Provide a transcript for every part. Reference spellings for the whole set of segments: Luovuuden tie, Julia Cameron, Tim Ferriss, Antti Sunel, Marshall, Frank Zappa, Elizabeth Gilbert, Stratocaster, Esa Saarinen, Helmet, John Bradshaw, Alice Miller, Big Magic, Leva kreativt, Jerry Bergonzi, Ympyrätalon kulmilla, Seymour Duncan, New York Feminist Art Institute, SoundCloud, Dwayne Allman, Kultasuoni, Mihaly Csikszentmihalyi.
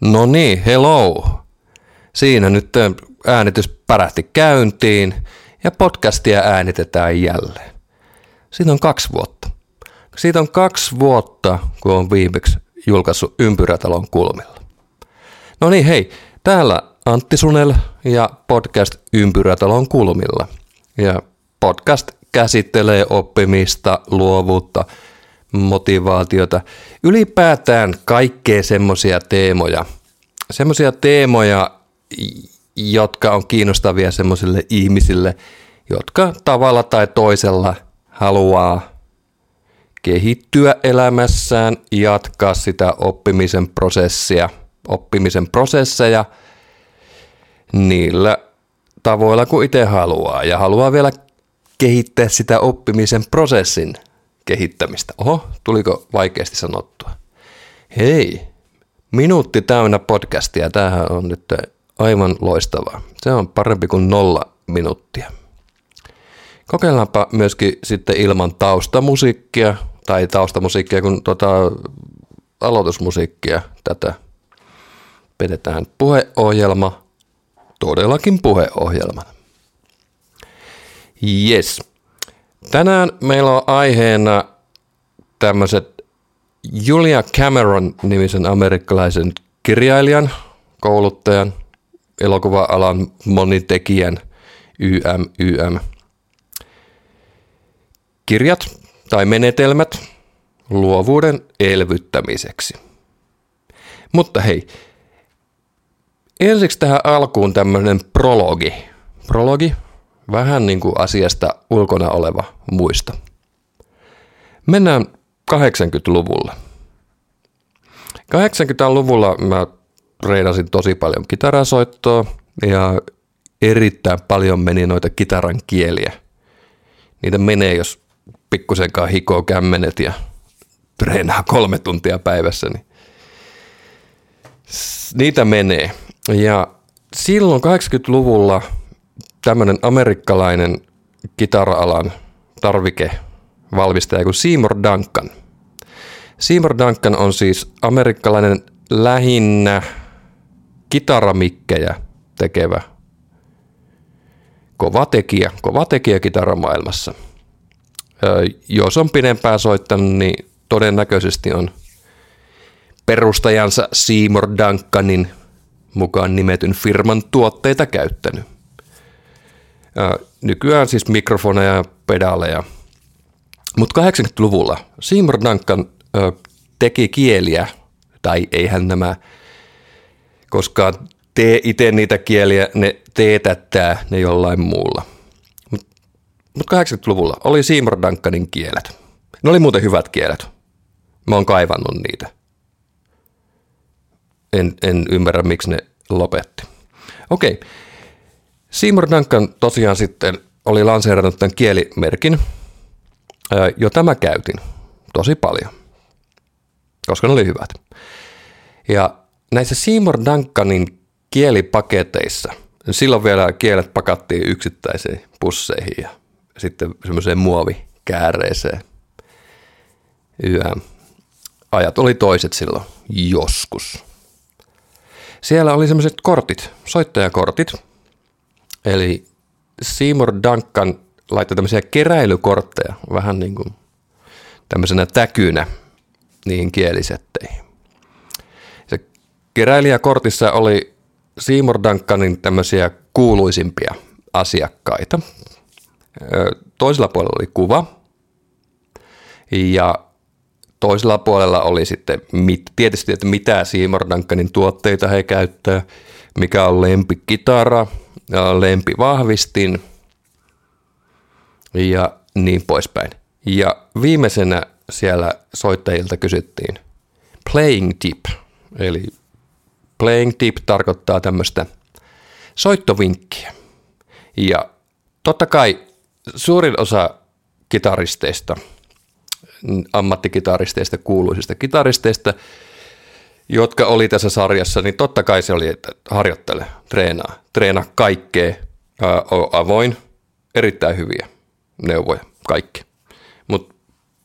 No niin, hello. Siinä nyt äänitys pärähti käyntiin ja podcastia äänitetään jälleen. Siitä on 2 vuotta. Siitä on 2 vuotta, kun on viimeksi julkaissut Ympyrätalon kulmilla. No niin, hei, täällä Antti Sunel ja podcast Ympyrätalon kulmilla. Ja podcast käsittelee oppimista, luovuutta, motivaatiota, ylipäätään kaikkea semmoisia teemoja, jotka on kiinnostavia semmoisille ihmisille, jotka tavalla tai toisella haluaa kehittyä elämässään, jatkaa sitä oppimisen prosesseja niillä tavoilla kuin itse haluaa ja haluaa vielä kehittää sitä oppimisen prosessin kehittämistä. Oho, tuliko vaikeasti sanottua? Hei, minuutti täynnä podcastia. Tämähän on nyt aivan loistavaa. Se on parempi kuin 0 minuuttia. Kokeillaanpa myöskin sitten ilman taustamusiikkia, kun aloitusmusiikkia tätä. Pidetään puheohjelma, todellakin puheohjelma. Yes. Tänään meillä on aiheena tämmöiset Julia Cameron-nimisen amerikkalaisen kirjailijan, kouluttajan, elokuva-alan monitekijän, kirjat tai menetelmät luovuuden elvyttämiseksi. Mutta hei, ensiksi tähän alkuun tämmöinen prologi. Prologi? Vähän niin kuin asiasta ulkona oleva muisto. Mennään 80-luvulla. 80-luvulla mä treenasin tosi paljon kitarasoittoa ja erittäin paljon meni noita kitaran kieliä. Niitä menee, jos pikkusenkaan hikoo kämmenet ja treenaa 3 tuntia päivässä. Niin niitä menee. Ja silloin 80-luvulla tämmöinen amerikkalainen kitara-alan tarvikevalmistaja kuin Seymour Duncan. Seymour Duncan on siis amerikkalainen lähinnä kitaramikkejä tekevä kova tekijä kitaramaailmassa. Jos on pidempään soittanut, niin todennäköisesti on perustajansa Seymour Duncanin mukaan nimetyn firman tuotteita käyttänyt. Nykyään siis mikrofoneja ja pedaaleja. Mutta 80-luvulla Seymour Duncan teki kieliä, tai eihän nämä koskaan tee itse niitä kieliä, ne teetättää ne jollain muulla. Mutta 80-luvulla oli Seymour Duncanin kielet. Ne oli muuten hyvät kielet. Mä oon kaivannut niitä. En ymmärrä, miksi ne lopetti. Okei. Seymour Duncan tosiaan sitten oli lanseerannut tämän kielimerkin, jota mä käytin tosi paljon, koska ne oli hyvät. Ja näissä Seymour Duncanin kielipaketeissa, silloin vielä kielet pakattiin yksittäisiin pusseihin ja sitten semmoiseen muovikääreeseen. Ajat oli toiset silloin joskus. Siellä oli semmoiset kortit, soittajakortit. Eli Seymour Duncan laittoi tämmöisiä keräilykortteja vähän niin kuin tämmöisenä täkynä niihin kielisetteihin. Se keräilijäkortissa oli Seymour Duncanin tämmöisiä kuuluisimpia asiakkaita. Toisella puolella oli kuva ja toisella puolella oli sitten tietysti, että mitä Seymour Duncanin tuotteita he käyttää, mikä on lempikitara, lempivahvistin ja niin poispäin. Ja viimeisenä siellä soittajilta kysyttiin playing tip. Eli playing tip tarkoittaa tämmöistä soittovinkkiä. Ja totta kai suurin osa kitaristeista, ammattikitaristeista, kuuluisista kitaristeista, jotka oli tässä sarjassa, niin totta kai se oli, että harjoittele, treenaa kaikkea, ole avoin, erittäin hyviä neuvoja, kaikki. Mutta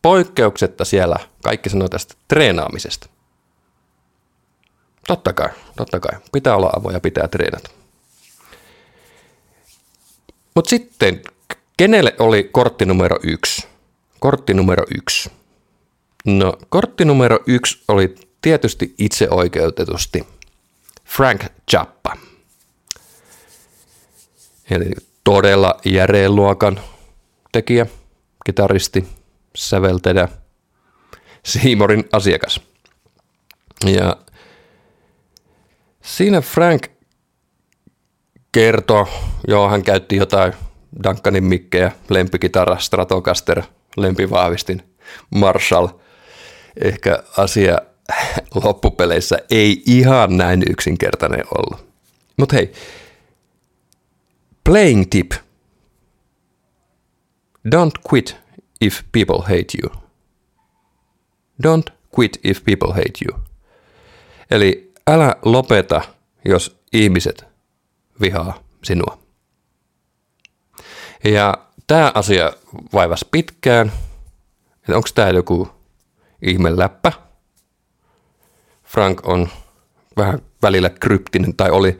poikkeuksetta siellä kaikki sanoo tästä treenaamisesta. Totta kai. Pitää olla avoin ja pitää treenata. Mutta sitten, kenelle oli kortti numero 1? Kortti numero 1. No, kortti numero 1 oli tietysti itseoikeutetusti Frank Zappa. Eli todella järeen luokan tekijä, kitaristi, säveltäjä, Seymourin asiakas. Ja siinä Frank kertoi, joo, hän käytti jotain Duncanin mikkejä, lempikitara, Stratocaster, lempivahvistin, Marshall. Ehkä asia loppupeleissä ei ihan näin yksinkertainen ollut. Mutta hei, playing tip. Don't quit if people hate you. Don't quit if people hate you. Eli älä lopeta, jos ihmiset vihaa sinua. Ja tämä asia vaivasi pitkään. Onko tämä joku ihmeläppä? Frank on vähän välillä kryptinen, tai oli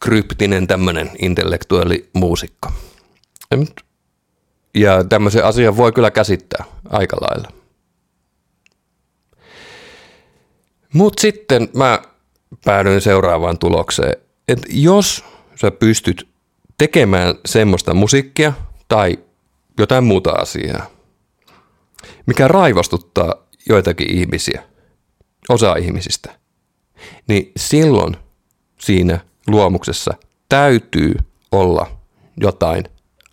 kryptinen tämmöinen intellektuelli muusikko. Ja tämmöisen asian voi kyllä käsittää aika lailla. Mutta sitten mä päädyin seuraavaan tulokseen, että jos sä pystyt tekemään semmoista musiikkia tai jotain muuta asiaa, mikä raivostuttaa joitakin ihmisiä, osa ihmisistä, niin silloin siinä luomuksessa täytyy olla jotain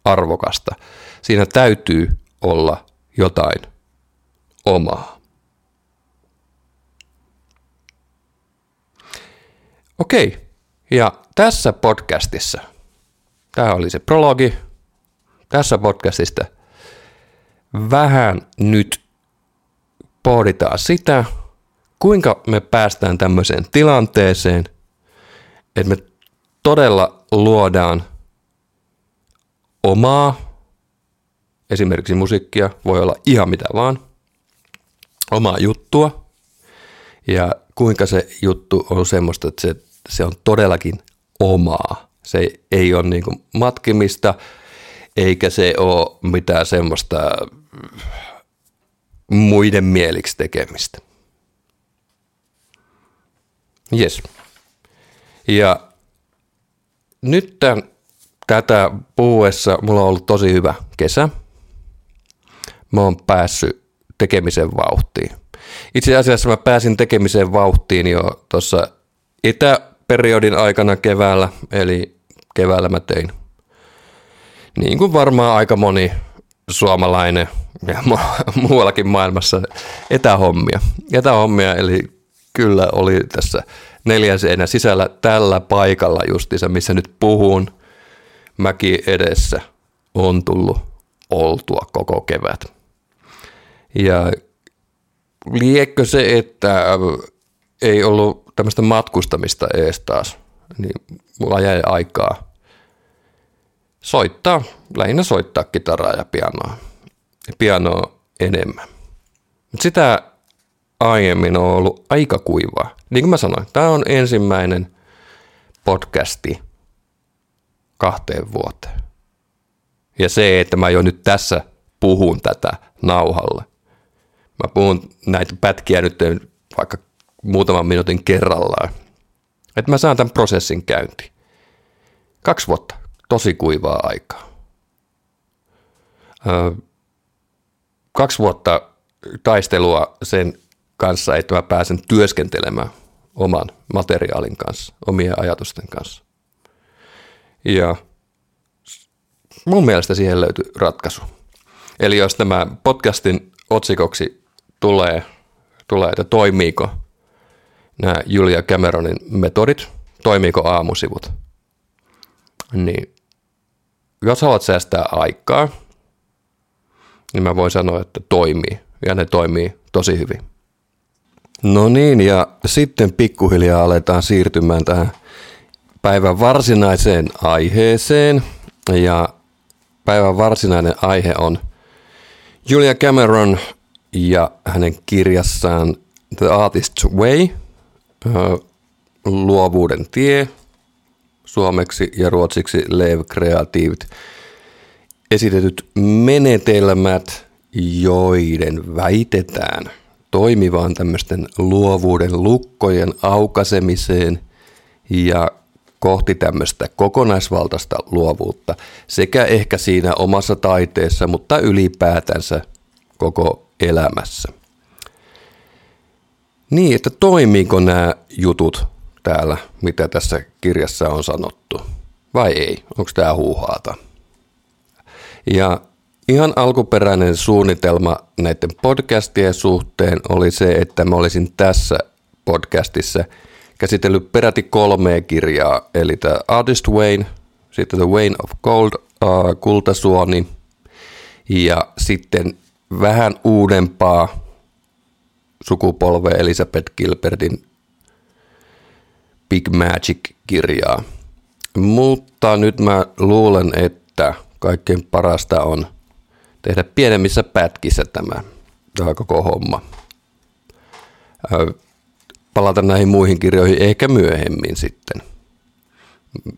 arvokasta. Siinä täytyy olla jotain omaa. Okei, ja tässä podcastissa, tämä oli se prologi, tässä podcastista vähän nyt pohditaan sitä, kuinka me päästään tämmöiseen tilanteeseen, että me todella luodaan omaa, esimerkiksi musiikkia, voi olla ihan mitä vaan, omaa juttua, ja kuinka se juttu on semmoista, että se on todellakin omaa. Se ei ole niin kuin matkimista, eikä se ole mitään semmoista muiden mieliksi tekemistä. Jes. Ja nyt tätä puhuessa mulla on ollut tosi hyvä kesä. Mä oon päässyt tekemisen vauhtiin. Itse asiassa mä pääsin tekemiseen vauhtiin jo tuossa itäperiodin aikana keväällä, eli keväällä mä tein niin kuin varmaan aika moni suomalainen ja muuallakin maailmassa etähommia, eli kyllä oli tässä 4 seinän sisällä tällä paikalla justiinsa, missä nyt puhun, mäki edessä on tullut oltua koko kevät. Ja liekö se, että ei ollut tämmöistä matkustamista ees taas, niin mulla jäi aikaa lähinnä soittaa kitaraa ja pianoa enemmän. Mutta sitä aiemmin on ollut aika kuivaa. Niin kuin mä sanoin, tämä on ensimmäinen podcasti 2 vuoteen. Ja se, että mä jo nyt tässä puhun tätä nauhalle. Mä puhun näitä pätkiä nyt vaikka muutaman minuutin kerrallaan. Että mä saan tämän prosessin käyntiin. 2 vuotta. Tosi kuivaa aikaa. 2 vuotta taistelua sen kanssa, että mä pääsen työskentelemään oman materiaalin kanssa, omien ajatusten kanssa. Ja mun mielestä siihen löytyy ratkaisu. Eli jos tämä podcastin otsikoksi tulee, että toimiiko nämä Julia Cameronin metodit, toimiiko aamusivut, niin jos haluat säästää aikaa, niin mä voin sanoa, että toimii, ja ne toimii tosi hyvin. No niin, ja sitten pikkuhiljaa aletaan siirtymään tähän päivän varsinaiseen aiheeseen, ja päivän varsinainen aihe on Julia Cameron ja hänen kirjassaan The Artist's Way Luovuuden tie, suomeksi ja ruotsiksi Leva kreativt, esitetyt menetelmät, joiden väitetään toimivaan tämmöisten luovuuden lukkojen aukasemiseen ja kohti tämmöistä kokonaisvaltaista luovuutta sekä ehkä siinä omassa taiteessa, mutta ylipäätänsä koko elämässä. Niin, että toimiiko nämä jutut täällä, mitä tässä kirjassa on sanottu, vai ei? Onko tämä huuhaata? Ja ihan alkuperäinen suunnitelma näiden podcastien suhteen oli se, että mä olisin tässä podcastissa käsitellyt peräti 3 kirjaa, eli The Artist's Way, sitten The Vein of Gold, Kultasuoni ja sitten vähän uudempaa sukupolvea Elizabeth Gilbertin Big Magic-kirjaa. Mutta nyt mä luulen, että kaikkein parasta on tehdä pienemmissä pätkissä tämä koko homma. Palata näihin muihin kirjoihin ehkä myöhemmin sitten.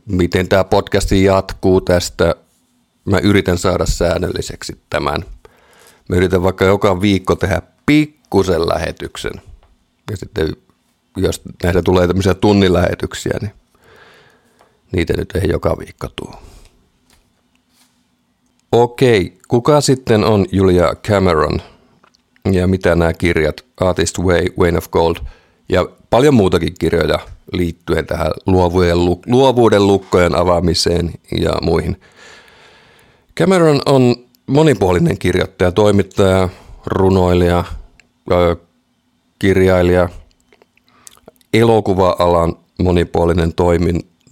Miten tämä podcast jatkuu tästä? Mä yritän saada säännölliseksi tämän. Mä yritän vaikka joka viikko tehdä pikkusen lähetyksen. Ja sitten jos näitä tulee tämmöisiä tunnin lähetyksiä, niin niitä nyt ei joka viikko tule. Okei, kuka sitten on Julia Cameron? Ja mitä nämä kirjat, Artist's Way, Vein of Gold ja paljon muutakin kirjoja liittyen tähän luovuuden lukkojen avaamiseen ja muihin. Cameron on monipuolinen kirjoittaja, toimittaja, runoilija, kirjailija, elokuva-alan monipuolinen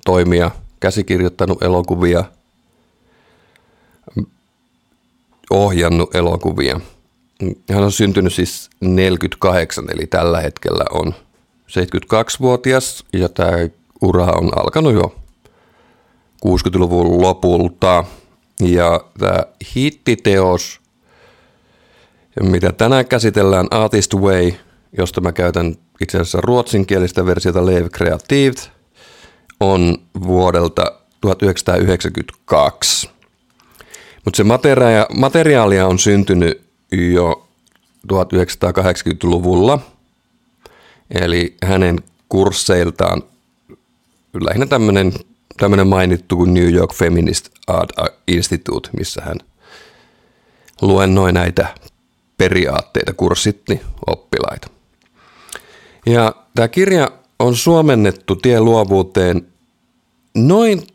toimija, käsikirjoittanut elokuvia, ohjannut elokuvia. Hän on syntynyt siis 48, eli tällä hetkellä on 72-vuotias, ja tämä ura on alkanut jo 60-luvun lopulta. Ja tämä hittiteos, mitä tänään käsitellään, Artist's Way, josta mä käytän itse asiassa ruotsinkielistä versiota Leva kreativt, on vuodelta 1992. Mutta se materiaalia on syntynyt jo 1980-luvulla, eli hänen kursseiltaan lähinnä tämmöinen mainittu kuin New York Feminist Art Institute, missä hän luennoi näitä periaatteita, kurssitti oppilaita. Ja tämä kirja on suomennettu Tie luovuuteen noin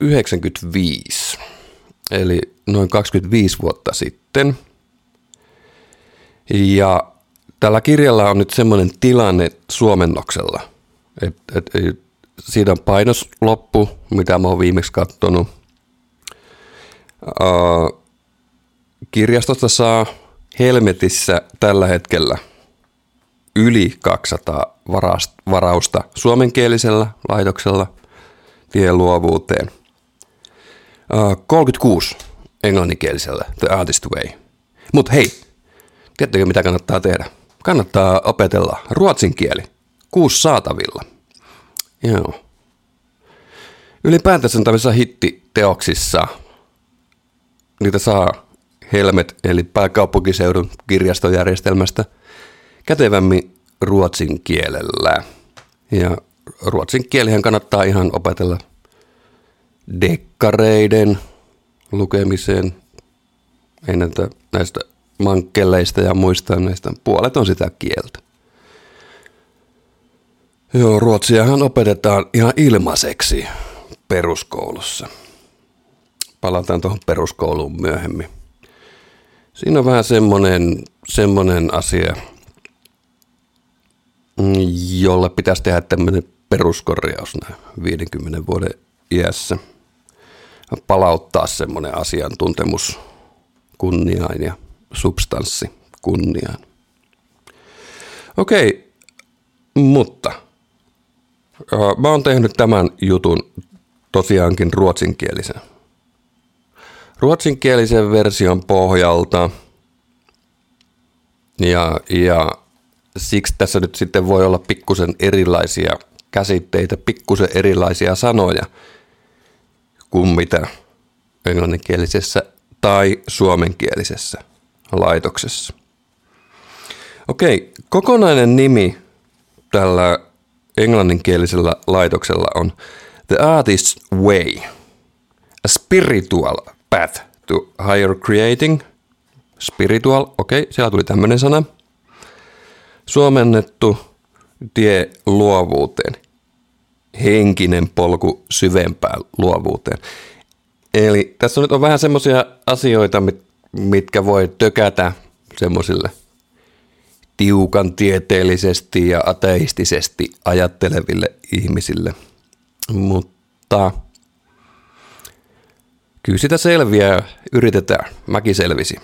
95, eli noin 25 vuotta sitten. Ja tällä kirjalla on nyt semmoinen tilanne suomennoksella, että siinä on painos loppu, mitä mä oon viimeksi katsonut. Kirjastosta saa Helmetissä tällä hetkellä yli 200 varausta suomenkielisellä laitoksella Tie luovuuteen. 36 englanninkielisellä The Artist's Way. Mut hei, tiedättekö mitä kannattaa tehdä? Kannattaa opetella ruotsin kieli. 6 saatavilla. Joo. Ylipäätänsä tämmöisissä hittiteoksissa niitä saa Helmet, eli pääkaupunkiseudun kirjastojärjestelmästä, kätevämmin ruotsin kielellä. Ja ruotsin kielihän kannattaa ihan opetella dekkareiden lukemiseen. Ei näistä mankkeleista ja muista näistä puolet on sitä kieltä. Joo, ruotsiahan opetetaan ihan ilmaiseksi peruskoulussa. Palataan tuohon peruskouluun myöhemmin. Siinä on vähän semmoinen asia, jolla pitäisi tehdä tämmöinen peruskorjaus näin 50 vuoden iässä. Palauttaa semmoinen asiantuntemus kunniaan ja substanssi kunniaan. Okei, mutta mä oon tehnyt tämän jutun tosiaankin ruotsinkielisen. Ruotsinkielisen version pohjalta ja siksi tässä nyt sitten voi olla pikkusen erilaisia käsitteitä, pikkusen erilaisia sanoja kuin mitä englanninkielisessä tai suomenkielisessä laitoksessa. Okei, kokonainen nimi tällä englanninkielisellä laitoksella on The Artist's Way, a spiritual path to higher creating. Spiritual, okei, siellä tuli tämmöinen sana. Suomennettu tie luovuuteen, henkinen polku syvempään luovuuteen. Eli tässä nyt on vähän semmoisia asioita, mitkä voi tökätä semmoisille tiukan tieteellisesti ja ateistisesti ajatteleville ihmisille. Mutta kyllä sitä selviää, yritetään. Mäkin selvisin.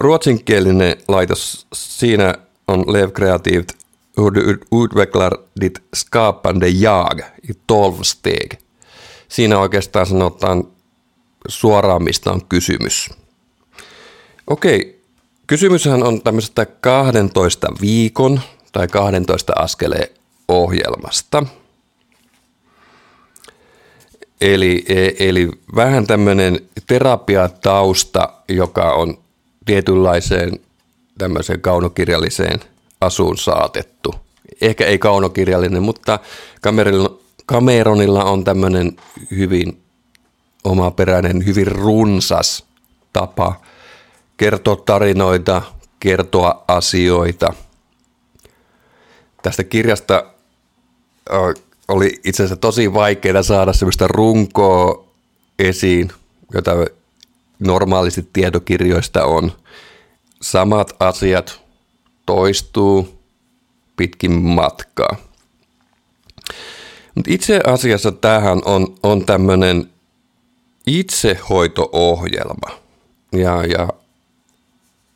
Ruotsinkielinen laitos, siinä on Leva kreativt, hur du utvecklar ditt skapande jag i 12 steg. Siinä oikeastaan sanotaan suoraan, mistä on kysymys. Okei, kysymyshän on tämmöisestä 12 viikon tai 12 askeleen ohjelmasta. Eli vähän tämmöinen terapiatausta, joka on tietynlaiseen tämmöiseen kaunokirjalliseen asuun saatettu. Ehkä ei kaunokirjallinen, mutta Cameronilla on tämmöinen hyvin omaperäinen, hyvin runsas tapa kertoa tarinoita, kertoa asioita. Tästä kirjasta oli itse asiassa tosi vaikeaa saada semmoista runkoa esiin, jota normaalisti tietokirjoista on. Samat asiat toistuu pitkin matkaa. Mut itse asiassa tämähän on tämmöinen itsehoito-ohjelma.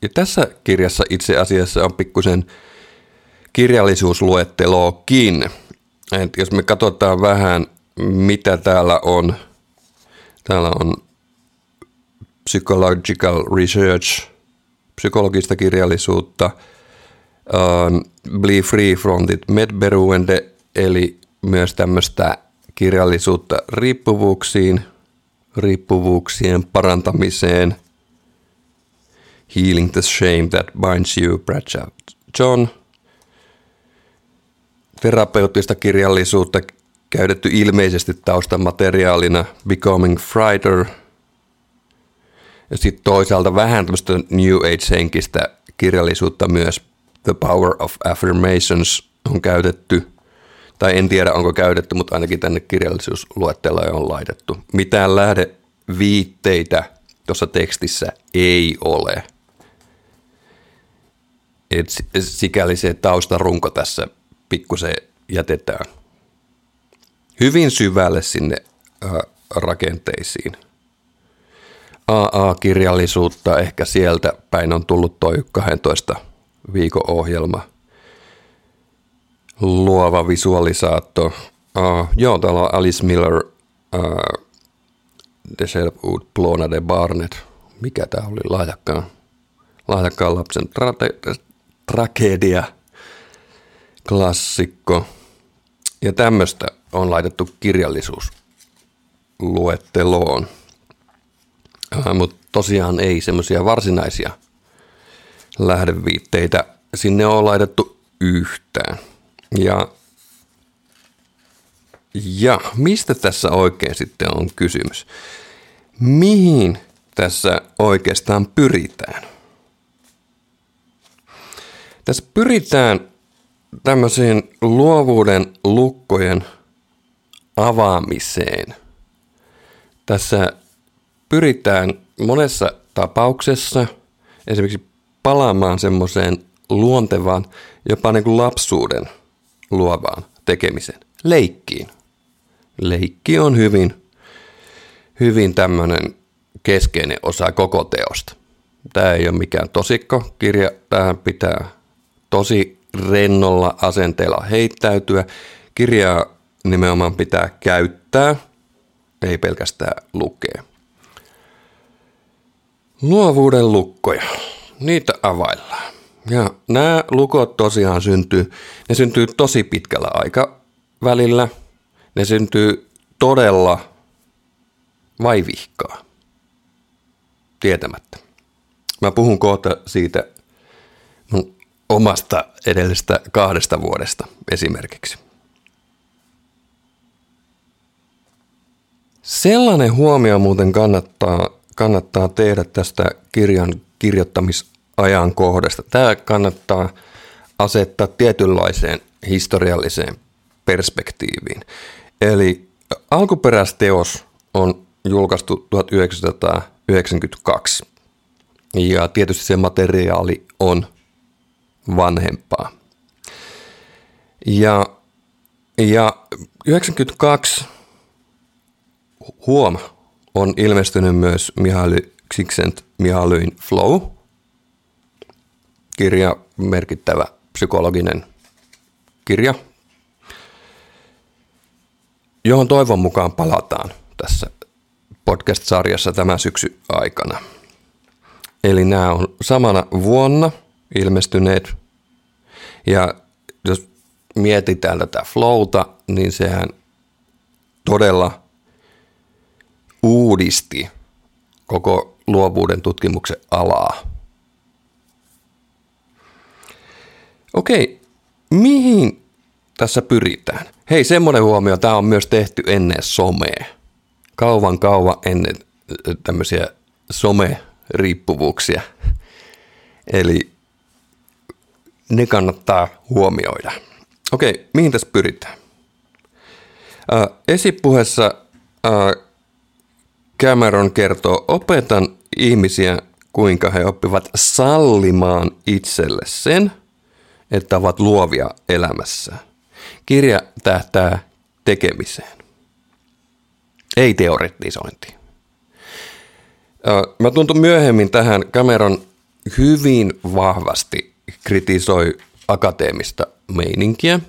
Ja tässä kirjassa itse asiassa on pikkusen kirjallisuusluetteloakin. Et jos me katsotaan vähän, mitä täällä on. Täällä on psychological research, psykologista kirjallisuutta, Be Free From It, Medberoende, eli myös tämmöistä kirjallisuutta riippuvuuksien parantamiseen, Healing the Shame That Binds You, Bradshaw John, terapeuttista kirjallisuutta käytetty ilmeisesti taustamateriaalina, Becoming Frighter. Ja sitten toisaalta vähän tämmöistä New Age-henkistä kirjallisuutta myös, The Power of Affirmations on käytetty, tai en tiedä onko käytetty, mutta ainakin tänne kirjallisuusluetteloon on laitettu. Mitään lähdeviitteitä tuossa tekstissä ei ole. Et sikäli se taustarunko tässä pikkusen jätetään hyvin syvälle sinne rakenteisiin. AA-kirjallisuutta, ehkä sieltä päin on tullut toi 12 viikon ohjelma. Luova visualisaatio. Joo, täällä on Alice Miller, The Self-Ud, Plona de Barnet. Mikä tää oli? Lahjakkaan lapsen tragedia. Klassikko. Ja tämmöistä on laitettu kirjallisuusluetteloon. Mutta tosiaan ei semmoisia varsinaisia lähdeviitteitä sinne on laitettu yhtään. Ja mistä tässä oikein sitten on kysymys? Mihin tässä oikeastaan pyritään? Tässä pyritään tämmöiseen luovuuden lukkojen avaamiseen. Tässä pyritään monessa tapauksessa esimerkiksi palaamaan semmoiseen luontevaan, jopa niin kuin lapsuuden luovaan tekemiseen, leikkiin. Leikki on hyvin tämmöinen keskeinen osa koko teosta. Tämä ei ole mikään tosikko kirja, tähän pitää tosi rennolla asenteella heittäytyä. Kirjaa nimenomaan pitää käyttää, ei pelkästään lukea. Luovuuden lukkoja, niitä availlaan. Ja nämä lukot tosiaan syntyy tosi pitkällä välillä, ne syntyy todella vaivihkaa, tietämättä. Mä puhun kohta siitä mun omasta edellisestä 2 vuodesta esimerkiksi. Sellainen huomio muuten kannattaa tehdä tästä kirjan kirjoittamisajankohdasta. Tämä kannattaa asettaa tietynlaiseen historialliseen perspektiiviin. Eli alkuperäisteos on julkaistu 1992 ja tietysti se materiaali on vanhempaa. Ja 1992 on ilmestynyt myös Mihaly Csikszentmihalyin Flow, kirja, merkittävä psykologinen kirja, johon toivon mukaan palataan tässä podcast-sarjassa tämän syksyn aikana. Eli nämä on samana vuonna ilmestyneet, ja jos mietitään tätä flowta, niin sehän todella uudisti koko luovuuden tutkimuksen alaa. Okei, mihin tässä pyritään? Hei, semmoinen huomio, tämä on myös tehty ennen somea. Kauan ennen tämmöisiä some-riippuvuuksia. Eli ne kannattaa huomioida. Okei, mihin tässä pyritään? Esipuheessa Cameron kertoo, opetan ihmisiä, kuinka he oppivat sallimaan itselle sen, että ovat luovia elämässä. Kirja tähtää tekemiseen, ei teoretisointiin. Mä tuntun myöhemmin tähän, Cameron hyvin vahvasti kritisoi akateemista meininkiä,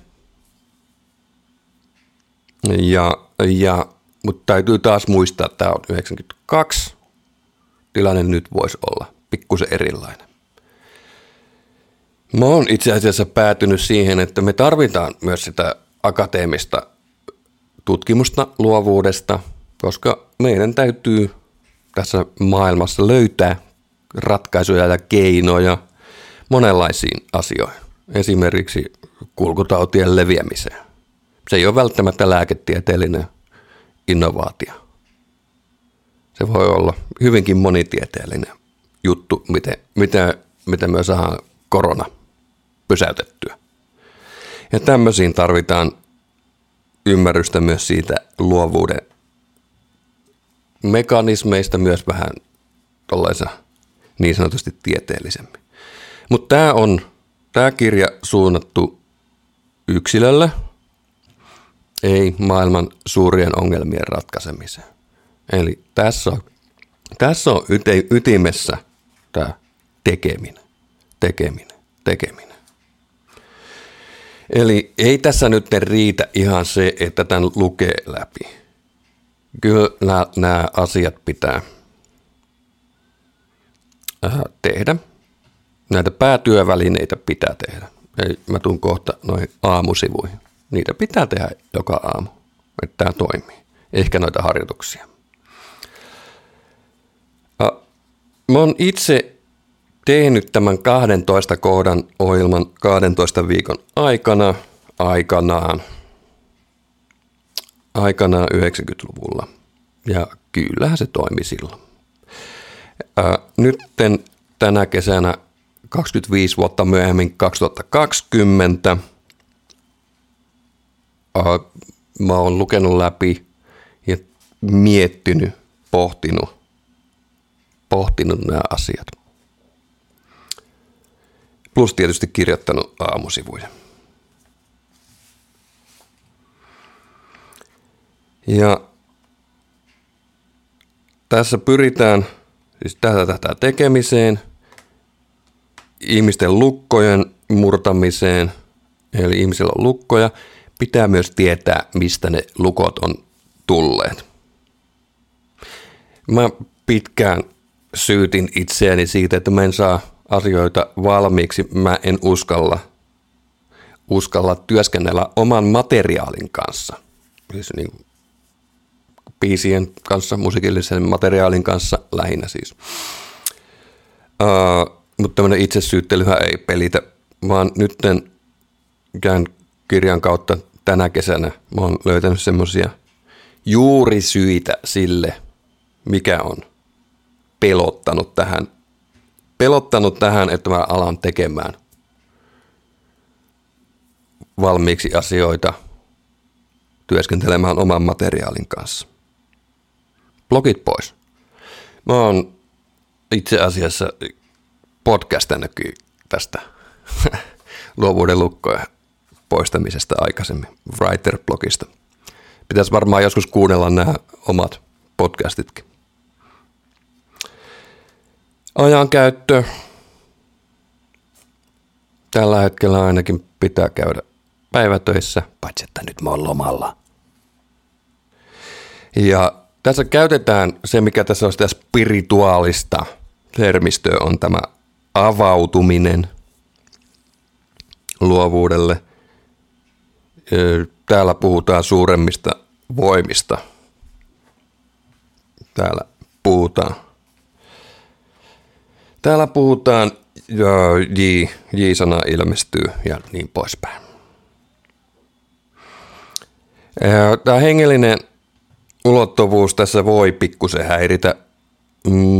mutta täytyy taas muistaa, että tämä on 1992. Tilanne nyt voisi olla pikkusen erilainen. Mä oon itse asiassa päätynyt siihen, että me tarvitaan myös sitä akateemista tutkimusta luovuudesta, koska meidän täytyy tässä maailmassa löytää ratkaisuja ja keinoja monenlaisiin asioihin. Esimerkiksi kulkutautien leviämiseen. Se ei ole välttämättä lääketieteellinen innovaatio. Se voi olla hyvinkin monitieteellinen juttu, miten me saadaan korona pysäytettyä. Ja tämmöisiin tarvitaan ymmärrystä myös siitä luovuuden mekanismeista, myös vähän tollaisa niin sanotusti tieteellisemmin. Mutta tämä kirja suunnattu yksilölle, ei maailman suurien ongelmien ratkaisemiseen. Eli tässä on ytimessä tämä tekeminen. Eli ei tässä nyt riitä ihan se, että tämän lukee läpi. Kyllä nämä asiat pitää tehdä. Näitä päätyövälineitä pitää tehdä. Eli mä tuun kohta noihin aamusivuihin. Niitä pitää tehdä joka aamu, että tämä toimii. Ehkä noita harjoituksia. Mä oon itse tehnyt tämän 12 kohdan ohjelman 12 viikon aikana, aikanaan 90-luvulla. Ja kyllähän se toimi silloin. Nyt tänä kesänä 25 vuotta myöhemmin 2020 mä oon lukenut läpi ja miettinyt, pohtinut nämä asiat. Plus tietysti kirjoittanut aamusivuja. Ja tässä pyritään, siis tätä tekemiseen, ihmisten lukkojen murtamiseen, eli ihmisillä on lukkoja. Pitää myös tietää, mistä ne lukot on tulleet. Mä pitkään syytin itseäni siitä, että mä en saa asioita valmiiksi. Mä en uskalla uskalla työskennellä oman materiaalin kanssa, siis niin biisien kanssa, musiikillisen materiaalin kanssa lähinnä siis. Mutta tämmöinen itsesyyttelyhän ei pelitä, vaan nyt ikään kirjan kautta tänä kesänä mä oon löytänyt semmoisia juurisyitä sille, mikä on pelottanut tähän, että mä alan tekemään valmiiksi asioita työskentelemään oman materiaalin kanssa. Blogit pois. Mä oon itse asiassa podcastannutkin tästä luovuuden lukkoja poistamisesta aikaisemmin Writer-blogista. Pitäisi varmaan joskus kuunnella nämä omat podcastitkin. Ajankäyttö. Tällä hetkellä ainakin pitää käydä päivätöissä, paitsi että nyt mä oon lomalla. Ja tässä käytetään se, mikä tässä on sitä spirituaalista termistöä, on tämä avautuminen luovuudelle. Täällä puhutaan suuremmista voimista. Täällä puhutaan, J-sana ilmestyy ja niin poispäin. Tämä hengellinen ulottuvuus tässä voi pikkusen häiritä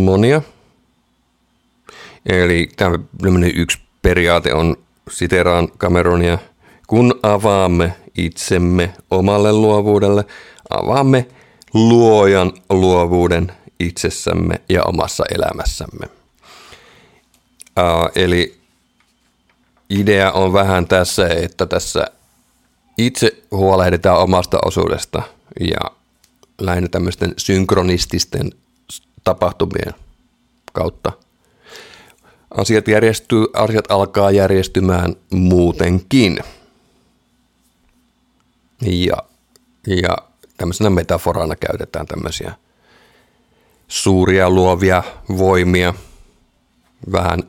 monia. Eli tämmöinen yksi periaate on, siteraan Cameronia, kun avaamme itsemme omalle luovuudelle, avaamme luojan luovuuden itsessämme ja omassa elämässämme. Eli idea on vähän tässä, että tässä itse huolehditaan omasta osuudesta ja lähinnä tämmöisten synkronististen tapahtumien kautta asiat alkaa järjestymään muutenkin. Ja tämmöisenä metaforana käytetään tämmöisiä suuria luovia voimia, vähän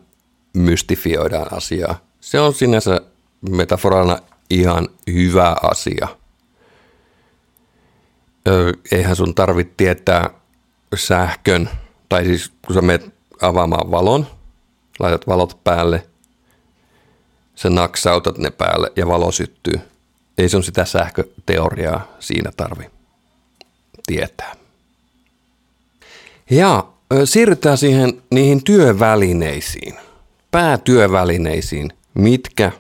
mystifioidaan asiaa. Se on sinänsä metaforana ihan hyvä asia. Eihän sun tarvitse tietää sähkön, tai siis kun sä menet avaamaan valon, laitat valot päälle, sä naksautat ne päälle ja valo syttyy. Ei se on sitä sähköteoriaa siinä tarvi tietää. Ja siirrytään siihen niihin työvälineisiin, päätyövälineisiin, mitkä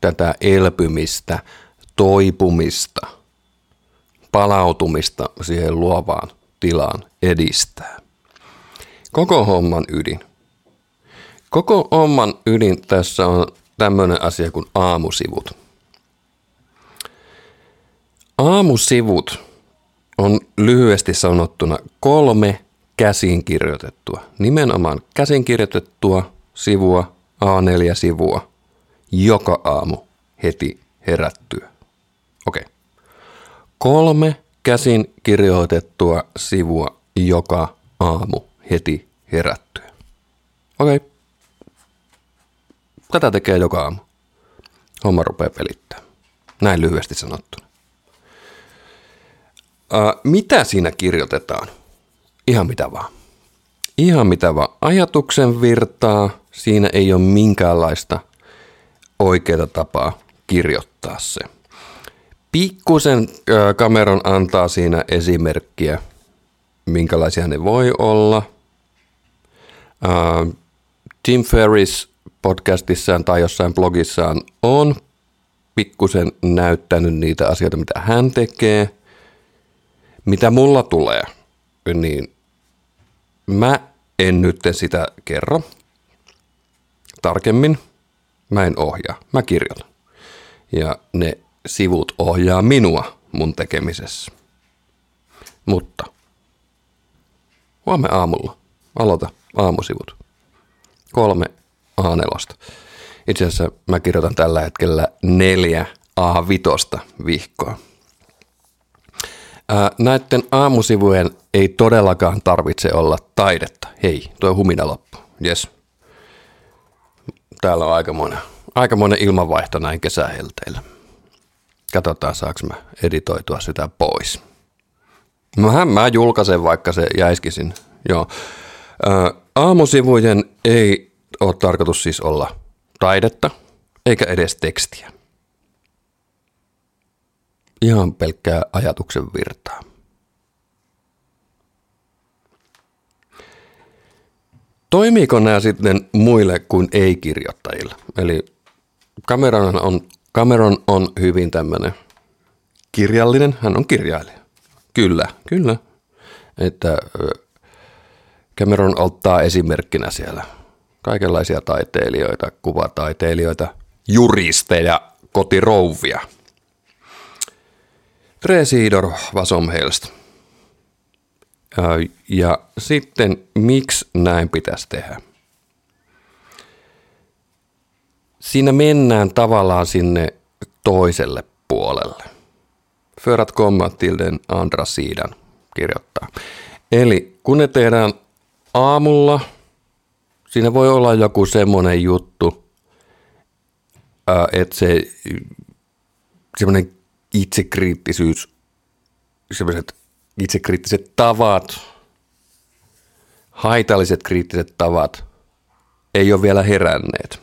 tätä elpymistä, toipumista, palautumista siihen luovaan tilaan edistää. Koko homman ydin tässä on tämmöinen asia kuin aamusivut. Aamusivut on lyhyesti sanottuna 3 käsinkirjoitettua, nimenomaan käsinkirjoitettua sivua, A4-sivua, joka aamu heti herättyä. Okei. 3 käsinkirjoitettua sivua, joka aamu heti herättyä. Okei. Tätä tekee joka aamu. Homma rupeaa pelittämään. Näin lyhyesti sanottuna. Mitä siinä kirjoitetaan? Ihan mitä vaan. Ajatuksen virtaa, siinä ei ole minkäänlaista oikeaa tapaa kirjoittaa se. Pikkusen Cameron antaa siinä esimerkkiä, minkälaisia ne voi olla. Tim Ferriss podcastissaan tai jossain blogissaan on pikkusen näyttänyt niitä asioita, mitä hän tekee. Mitä mulla tulee, niin mä en nyt sitä kerro tarkemmin. Mä en ohjaa, mä kirjoitan. Ja ne sivut ohjaa minua mun tekemisessä. Mutta huomenna aamulla aloita aamusivut. 3 A4. Itse asiassa mä kirjoitan tällä hetkellä 4 A5 vihkoa. Näiden aamusivujen ei todellakaan tarvitse olla taidetta. Hei, tuo humina loppu. Jes. Täällä on aikamoinen aikamoinen ilmanvaihto näin kesähelteillä. Katsotaan, saanko mä editoitua sitä pois. Mähän mä julkaisen, vaikka se jäisikin sinne. Joo. Aamusivujen ei ole tarkoitus siis olla taidetta, eikä edes tekstiä. Ihan pelkkää ajatuksen virtaa. Toimiiko nämä sitten muille kuin ei-kirjoittajilla? Eli Cameron on hyvin tämmöinen kirjallinen, hän on kirjailija. Kyllä. Että Cameron ottaa esimerkkinä siellä kaikenlaisia taiteilijoita, kuvataiteilijoita, juristeja, kotirouvia. Tresidor vasomhelst. Ja sitten miksi näin pitäisi tehdä? Siinä mennään tavallaan sinne toiselle puolelle. För att komma till den andra sidan kirjoittaa. Eli kun ne tehdään aamulla, siinä voi olla joku semmoinen juttu, että se semmoinen itsekriittisyys, sellaiset itsekriittiset tavat, haitalliset kriittiset tavat ei ole vielä heränneet.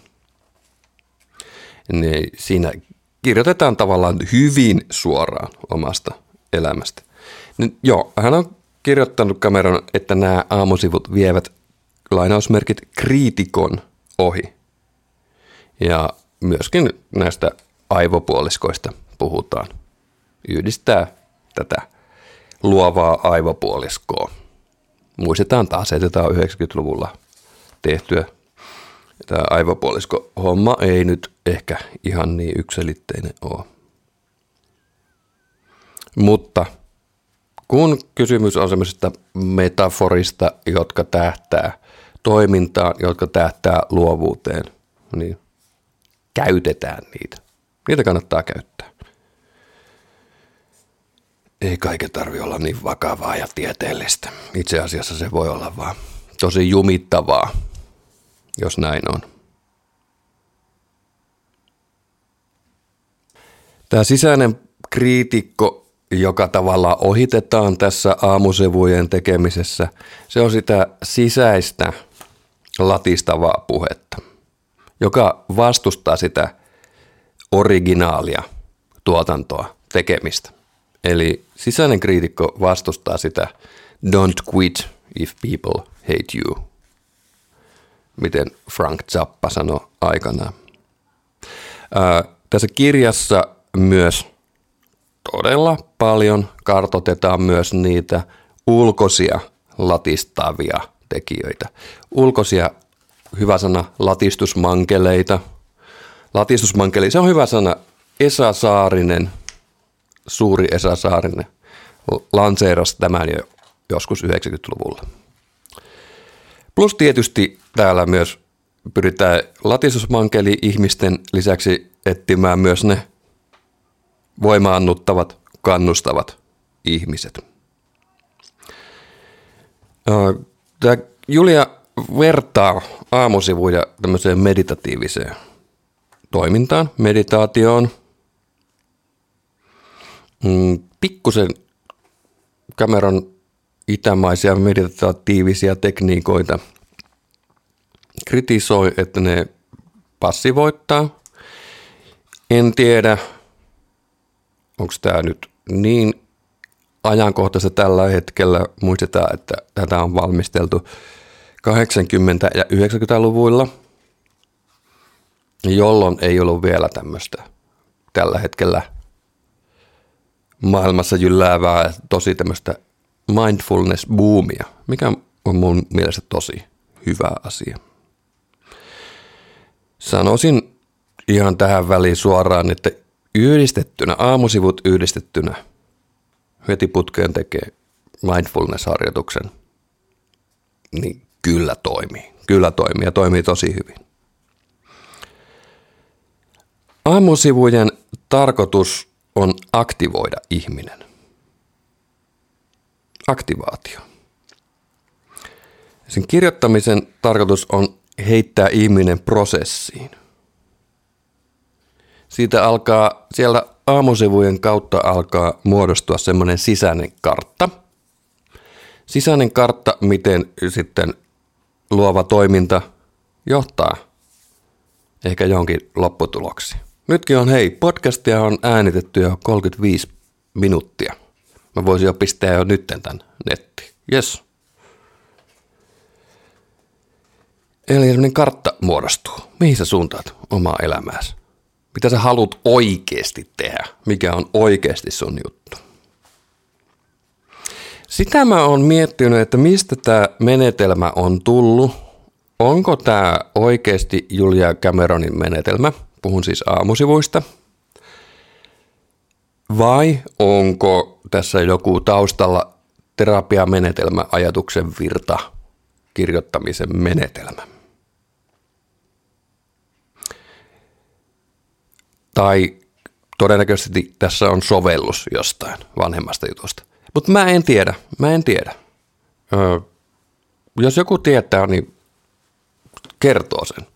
Ne siinä kirjoitetaan tavallaan hyvin suoraan omasta elämästä. Nyt, joo, hän on kirjoittanut Cameron, että nämä aamusivut vievät lainausmerkit kriitikon ohi. Ja myöskin näistä aivopuoliskoista puhutaan. Yhdistää tätä luovaa aivopuoliskoa. Muistetaan taas, että tämä on 90-luvulla tehtyä. Tämä aivopuoliskohomma ei nyt ehkä ihan niin yksiselitteinen ole. Mutta kun kysymys on semmoisista metaforista, jotka tähtää toimintaan, jotka tähtää luovuuteen, niin käytetään niitä. Niitä kannattaa käyttää. Ei kaiken tarvitse olla niin vakavaa ja tieteellistä. Itse asiassa se voi olla vaan tosi jumittavaa, jos näin on. Tämä sisäinen kriitikko, joka tavallaan ohitetaan tässä aamusivujen tekemisessä, se on sitä sisäistä latistavaa puhetta, joka vastustaa sitä originaalia tuotantoa, tekemistä. Eli sisäinen kriitikko vastustaa sitä don't quit if people hate you, miten Frank Zappa sanoi aikanaan. Tässä kirjassa myös todella paljon kartoitetaan myös niitä ulkoisia latistavia tekijöitä. Ulkoisia, hyvä sana, latistusmankeleita. Latistusmankeli, se on hyvä sana. Esa Saarinen, suuri Esa Saarinen, lanseerasi tämän jo joskus 90-luvulla. Plus tietysti täällä myös pyritään latistusmankeli-ihmisten lisäksi etsimään myös ne voimaannuttavat, kannustavat ihmiset. Tämä Julia vertaa aamusivuja tämmöiseen meditatiiviseen toimintaan, meditaatioon. Pikkusen Cameron itämaisia meditatiivisia tekniikoita kritisoi, että ne passivoittaa. En tiedä, onko tämä nyt niin ajankohtaista tällä hetkellä. Muistetaan, että tätä on valmisteltu 80- ja 90-luvuilla, jolloin ei ollut vielä tämmöistä tällä hetkellä maailmassa jylläävää, tosi tämmöistä mindfulness-boomia, mikä on mun mielestä tosi hyvä asia. Sanoisin ihan tähän väliin suoraan, että yhdistettynä, aamusivut yhdistettynä heti putkeen tekee mindfulness-harjoituksen, niin kyllä toimii ja toimii tosi hyvin. Aamusivujen tarkoitus on aktivoida ihminen. Aktivaatio. Sen kirjoittamisen tarkoitus on heittää ihminen prosessiin. siitä alkaa, siellä aamusivujen kautta alkaa muodostua semmoinen sisäinen kartta. Sisäinen kartta, miten sitten luova toiminta johtaa ehkä johonkin lopputuloksiin. Nytkin on, hei, podcastia on äänitetty jo 35 minuuttia. Mä voisin jo pistää jo nytten tän nettiin. Jes. Eli semmoinen kartta muodostuu. Mihin sä suuntaat omaa elämääsi? Mitä sä haluat oikeasti tehdä? Mikä on oikeasti sun juttu? Sitä mä oon miettinyt, että mistä tää menetelmä on tullut. Onko tää oikeasti Julia Cameronin menetelmä? Puhun siis aamusivuista. Vai onko tässä joku taustalla terapiamenetelmä, ajatuksen virta, kirjoittamisen menetelmä? Tai todennäköisesti tässä on sovellus jostain vanhemmasta jutusta. Mutta mä en tiedä. Jos joku tietää, niin kertoo sen.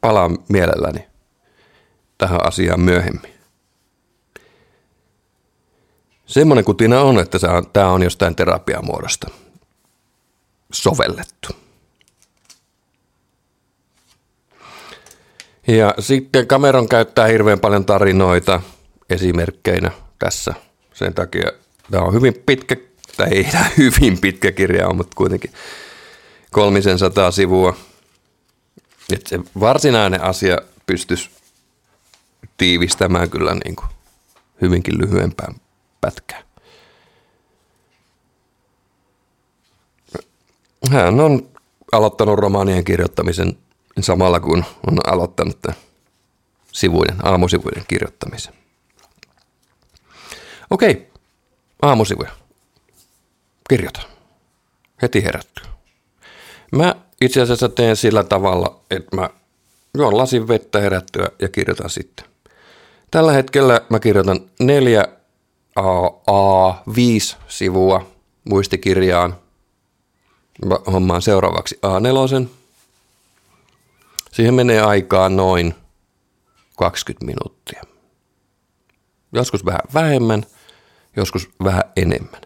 Palaan mielelläni tähän asiaan myöhemmin. Semmoinen kutina on, että tämä on jostain terapiamuodosta sovellettu. Ja sitten Cameron käyttää hirveän paljon tarinoita esimerkkeinä tässä. Sen takia tämä on hyvin pitkä, tai ei tämä hyvin pitkä kirja ole, mutta kuitenkin 300 sivua. Että se varsinainen asia pystyisi tiivistämään kyllä niin kuin hyvinkin lyhyempään pätkään. Hän on aloittanut romaanien kirjoittamisen samalla kun on aloittanut aamusivujen kirjoittamisen. Okei, aamusivuja. Kirjoita. Heti herättyy. Mä itse asiassa teen sillä tavalla, että mä juon lasin vettä herättyä ja kirjoitan sitten. Tällä hetkellä mä kirjoitan 4 A5 sivua muistikirjaan. Mä hommaan seuraavaksi A4. Siihen menee aikaa noin 20 minuuttia. Joskus vähän vähemmän, joskus vähän enemmän.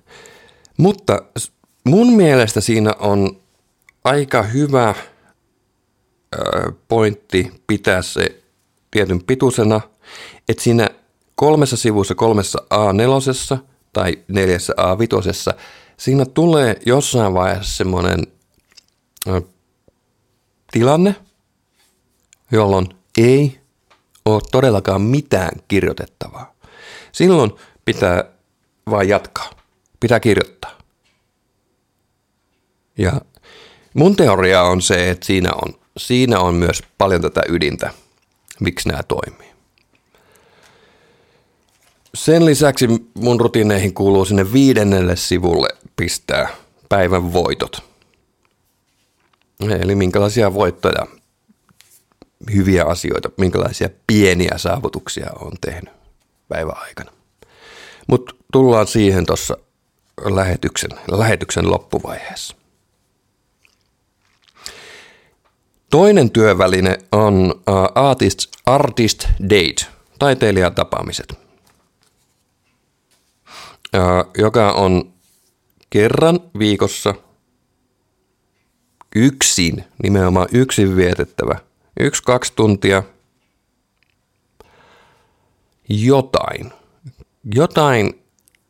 Mutta mun mielestä siinä on aika hyvä pointti pitää se tietyn pituisena, että siinä 3 sivussa, 3 A4 tai 4 A5, siinä tulee jossain vaiheessa semmoinen tilanne, jolloin ei ole todellakaan mitään kirjoitettavaa. Silloin pitää vaan jatkaa, pitää kirjoittaa. Ja mun teoria on se, että siinä on myös paljon tätä ydintä, miksi nämä toimii. Sen lisäksi mun rutiineihin kuuluu sinne 5. sivulle pistää päivän voitot. Eli minkälaisia voittoja, hyviä asioita, minkälaisia pieniä saavutuksia on tehnyt päivän aikana. Mutta tullaan siihen tuossa lähetyksen loppuvaiheessa. Toinen työväline on Artist Date, taiteilijatapaamiset, joka on kerran viikossa yksin, nimenomaan yksin vietettävä. 1-2 tuntia jotain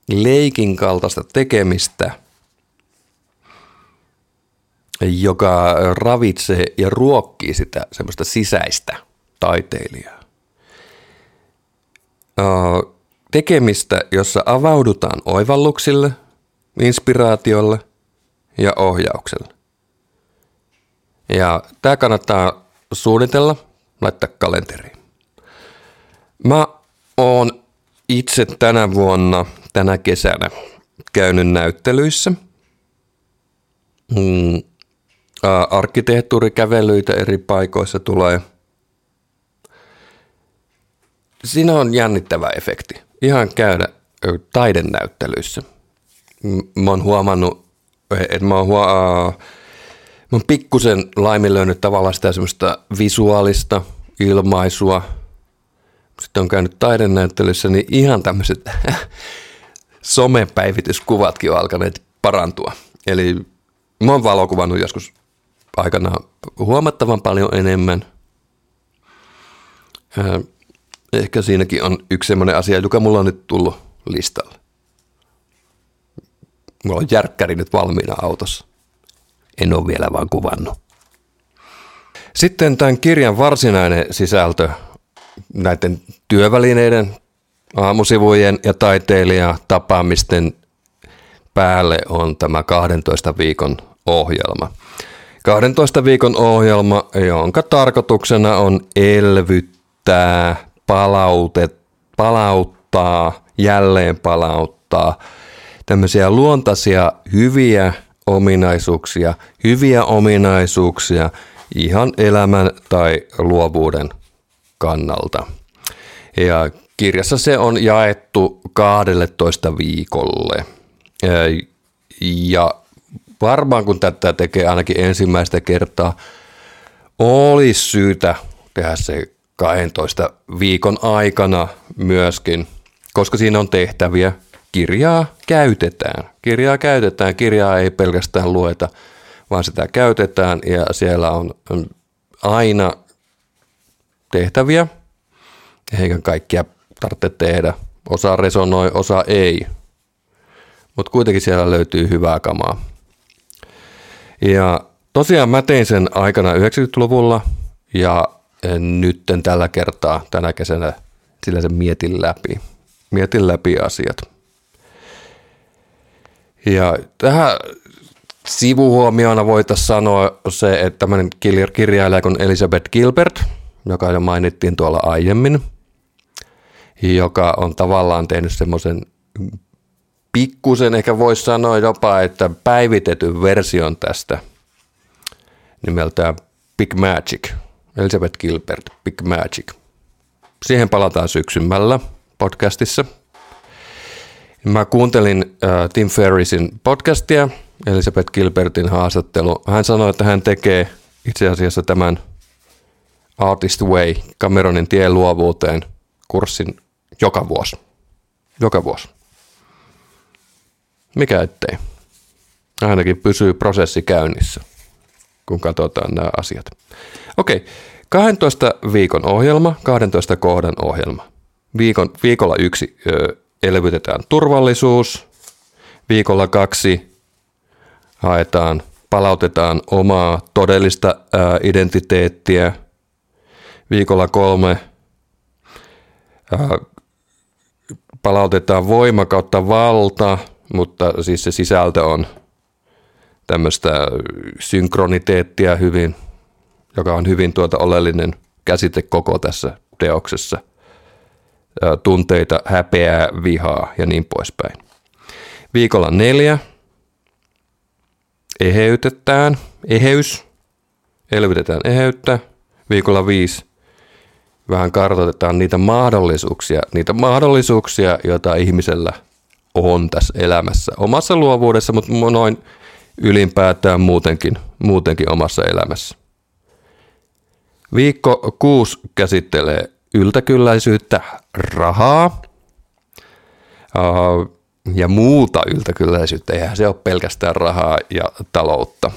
leikin kaltaista tekemistä, joka ravitsee ja ruokkii sitä semmoista sisäistä taiteilijaa. Tekemistä, jossa avaudutaan oivalluksille, inspiraatiolle ja ohjaukselle. Ja tämä kannattaa suunnitella, laittaa kalenteriin. Mä oon itse tänä kesänä käynyt näyttelyissä. Arkkitehtuurikävelyitä eri paikoissa tulee. Siinä on jännittävä efekti. Ihan käydä taidenäyttelyissä. Mä oon huomannut, että mä oon pikkusen laiminlyönyt tavallaan sitä semmoista visuaalista ilmaisua. sitten on käynyt taidenäyttelyssä, niin ihan tämmöiset somepäivityskuvatkin on alkaneet parantua. Eli mä oon valokuvannut joskus aikanaan huomattavan paljon enemmän. Ehkä siinäkin on yksi semmoinen asia, joka mulla on nyt tullut listalle. Mulla on järkkäri nyt valmiina autossa. En ole vielä vaan kuvannut. Sitten tämän kirjan varsinainen sisältö näiden työvälineiden, aamusivujen ja taiteilijatapaamisten päälle on tämä 12 viikon ohjelma. 12 viikon ohjelma, jonka tarkoituksena on elvyttää, palauttaa, jälleen palauttaa tämmöisiä luontaisia hyviä ominaisuuksia ihan elämän tai luovuuden kannalta. Ja kirjassa se on jaettu 12 viikolle. Ja varmaan kun tätä tekee ainakin ensimmäistä kertaa, olisi syytä tehdä se 12 viikon aikana myöskin, koska siinä on tehtäviä. Kirjaa käytetään. Kirjaa ei pelkästään lueta, vaan sitä käytetään ja siellä on aina tehtäviä, eikä kaikkia tarvitse tehdä. Osa resonoi, osa ei, mutta kuitenkin siellä löytyy hyvää kamaa. Ja tosiaan mä tein sen aikana 90-luvulla ja nytten tällä kertaa tänä kesänä sillä sen mietin läpi asiat. Ja tähän sivuhuomiona voitaisiin sanoa se, että tämmöinen kirjailija kuin Elizabeth Gilbert, joka jo mainittiin tuolla aiemmin, joka on tavallaan tehnyt semmoisen pikkusen, ehkä voisi sanoa jopa, että päivitetyn version tästä nimeltään Big Magic, Elizabeth Gilbert, Big Magic. Siihen palataan syksymällä podcastissa. Mä kuuntelin Tim Ferrissin podcastia, Elizabeth Gilbertin haastattelu. Hän sanoi, että hän tekee itse asiassa tämän Artist's Way, Cameronin tie luovuuteen kurssin joka vuosi. Joka vuosi. Mikä ettei. Ainakin pysyy prosessi käynnissä, kun katsotaan nämä asiat. Okei, 12 viikon ohjelma, 12 kohdan ohjelma. Viikolla 1 elvytetään turvallisuus, viikolla 2 haetaan, palautetaan omaa todellista identiteettiä, viikolla 3 palautetaan voima kautta valta, mutta siis se sisältö on tämmöistä synkroniteettia hyvin, joka on hyvin oleellinen käsite koko tässä teoksessa. Tunteita, häpeää, vihaa ja niin poispäin. Viikolla 4 eheytetään, elvytetään eheyttä. Viikolla 5 vähän kartoitetaan niitä mahdollisuuksia, joita ihmisellä on tässä elämässä. Omassa luovuudessa, mutta noin ylinpäätään muutenkin omassa elämässä. Viikko 6 käsittelee yltäkylläisyyttä, rahaa ja muuta yltäkylläisyyttä. Eihän se ole pelkästään rahaa ja taloutta.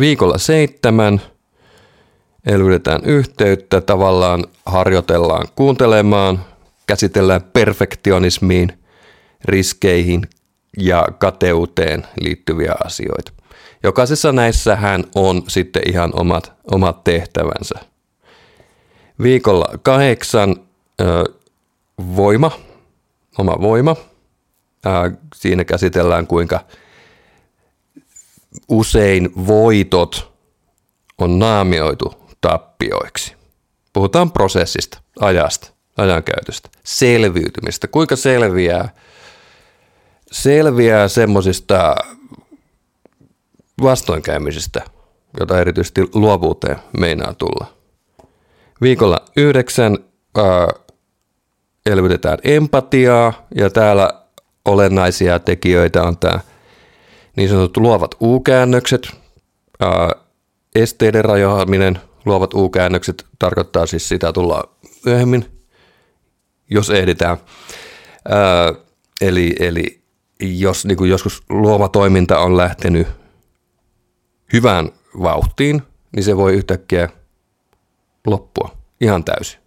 Viikolla 7 elvytetään yhteyttä, tavallaan harjoitellaan kuuntelemaan, käsitellään perfektionismiin, riskeihin ja kateuteen liittyviä asioita. Jokaisessa näissähän on sitten ihan omat tehtävänsä. Viikolla 8 voima, oma voima. Siinä käsitellään, kuinka usein voitot on naamioitu tappioiksi. Puhutaan prosessista, ajasta, ajankäytöstä, selviytymistä. Kuinka selviää semmoisista vastoinkäymisistä, jota erityisesti luovuuteen meinaa tulla. Viikolla 9 elvytetään empatiaa ja täällä olennaisia tekijöitä on tämä niin sanotut luovat U-käännökset, esteiden rajoaminen. Luovat U-käännökset tarkoittaa siis sitä, tulla myöhemmin, jos ehditään. Eli jos niin kuin joskus luova toiminta on lähtenyt hyvään vauhtiin, niin se voi yhtäkkiä loppua ihan täysin.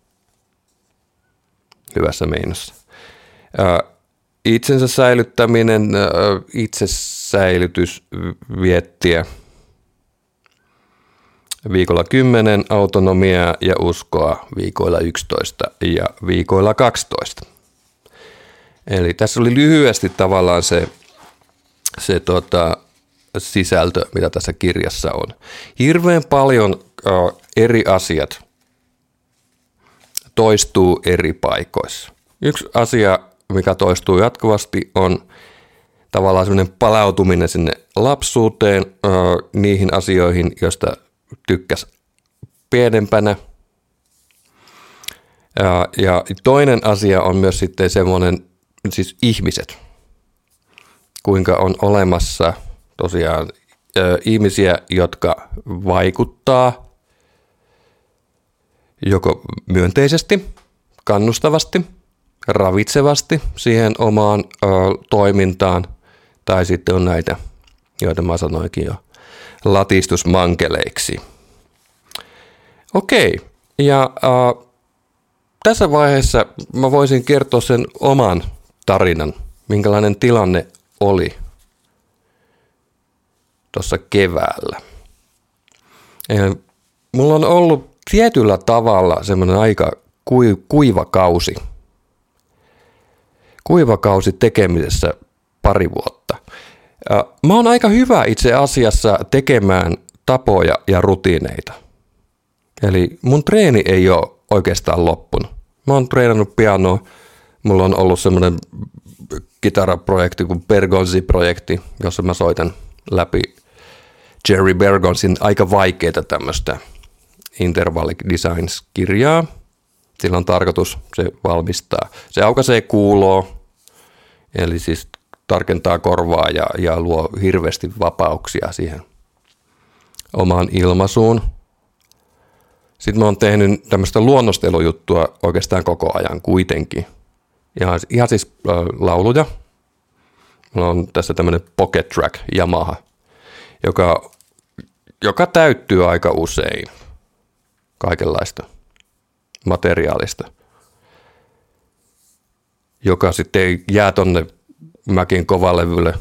Hyvässä meinassa. Itsensä säilyttäminen, itsesäilytys viettiä. Viikolla 10 autonomiaa ja uskoa viikoilla 11 ja viikoilla 12. Eli tässä oli lyhyesti tavallaan se sisältö, mitä tässä kirjassa on. Hirveän paljon eri asiat toistuu eri paikoissa. Yksi asia, mikä toistuu jatkuvasti, on tavallaan semmoinen palautuminen sinne lapsuuteen, niihin asioihin, joista tykkäs pienempänä. Ja toinen asia on myös sitten semmoinen, siis ihmiset, kuinka on olemassa tosiaan ihmisiä, jotka vaikuttaa joko myönteisesti, kannustavasti, ravitsevasti siihen omaan toimintaan, tai sitten on näitä, joita mä sanoinkin jo, latistusmankeleiksi. Okei, ja tässä vaiheessa mä voisin kertoa sen oman tarinan, minkälainen tilanne oli tuossa keväällä. Mulla on ollut tietyllä tavalla semmoinen aika kuivakausi. Kuivakausi tekemisessä pari vuotta. Mä oon aika hyvä itse asiassa tekemään tapoja ja rutiineita. Eli mun treeni ei ole oikeastaan loppunut. Mä oon treenannut pianoa. Mulla on ollut semmoinen kitaraprojekti kuin Bergonzi-projekti, jossa mä soitan läpi Jerry Bergonzin aika vaikeita tämmöistä Intervallic Designs-kirjaa. Sillä on tarkoitus se valmistaa. Se aukaisee kuuloa, eli siis tarkentaa korvaa ja luo hirveästi vapauksia siihen omaan ilmaisuun. Sitten mä oon tehnyt tämmöistä luonnostelujuttua oikeastaan koko ajan kuitenkin. Ihan siis lauluja. Mulla on tässä tämmöinen pocket track Yamaha, joka täyttyy aika usein kaikenlaista materiaalista, joka sitten ei jää tonne mäkin kovalevylle.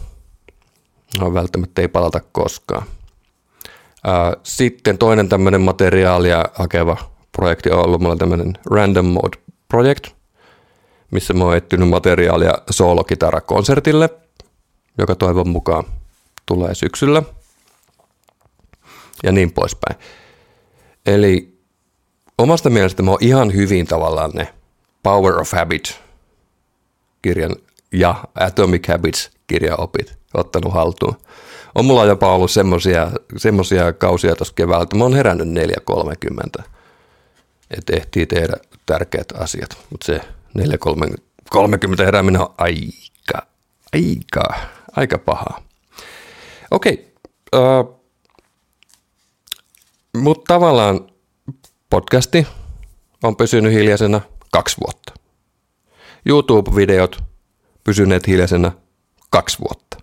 No, välttämättä ei palata koskaan. Sitten toinen tämmöinen materiaalia hakeva projekti on ollut mulla tämmöinen Random Mode Project, missä mä oon etsinyt materiaalia soolokitarakonsertille, joka toivon mukaan tulee syksyllä ja niin poispäin. Eli omasta mielestä mä oon ihan hyvin tavallaan ne Power of Habit-kirjan ja Atomic Habits-kirjaopit ottanut haltuun. On mulla jopa ollut semmoisia kausia tuossa keväällä, että mä oon herännyt 4.30, että ehtii tehdä tärkeät asiat. Mutta se 4.30 herääminen on aika pahaa. Okei, mutta tavallaan podcasti on pysynyt hiljaisena 2 vuotta. YouTube-videot pysyneet hiljaisena 2 vuotta.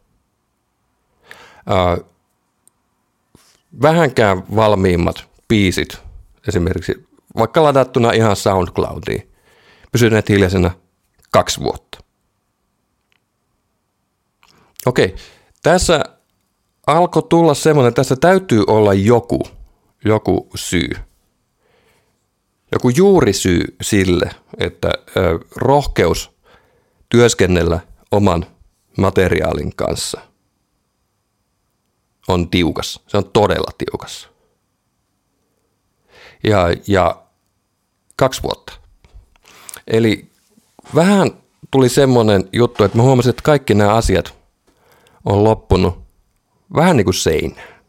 Vähänkään valmiimmat biisit, esimerkiksi vaikka ladattuna ihan SoundCloudiin, pysyneet hiljaisena 2 vuotta. Okei, tässä alkoi tulla semmoinen, tässä täytyy olla joku syy. Joku juurisyy sille, että rohkeus työskennellä oman materiaalin kanssa on tiukas. Se on todella tiukas. Ja 2 vuotta. Eli vähän tuli semmoinen juttu, että mä huomasin, että kaikki nämä asiat on loppunut vähän niin kuin seinään.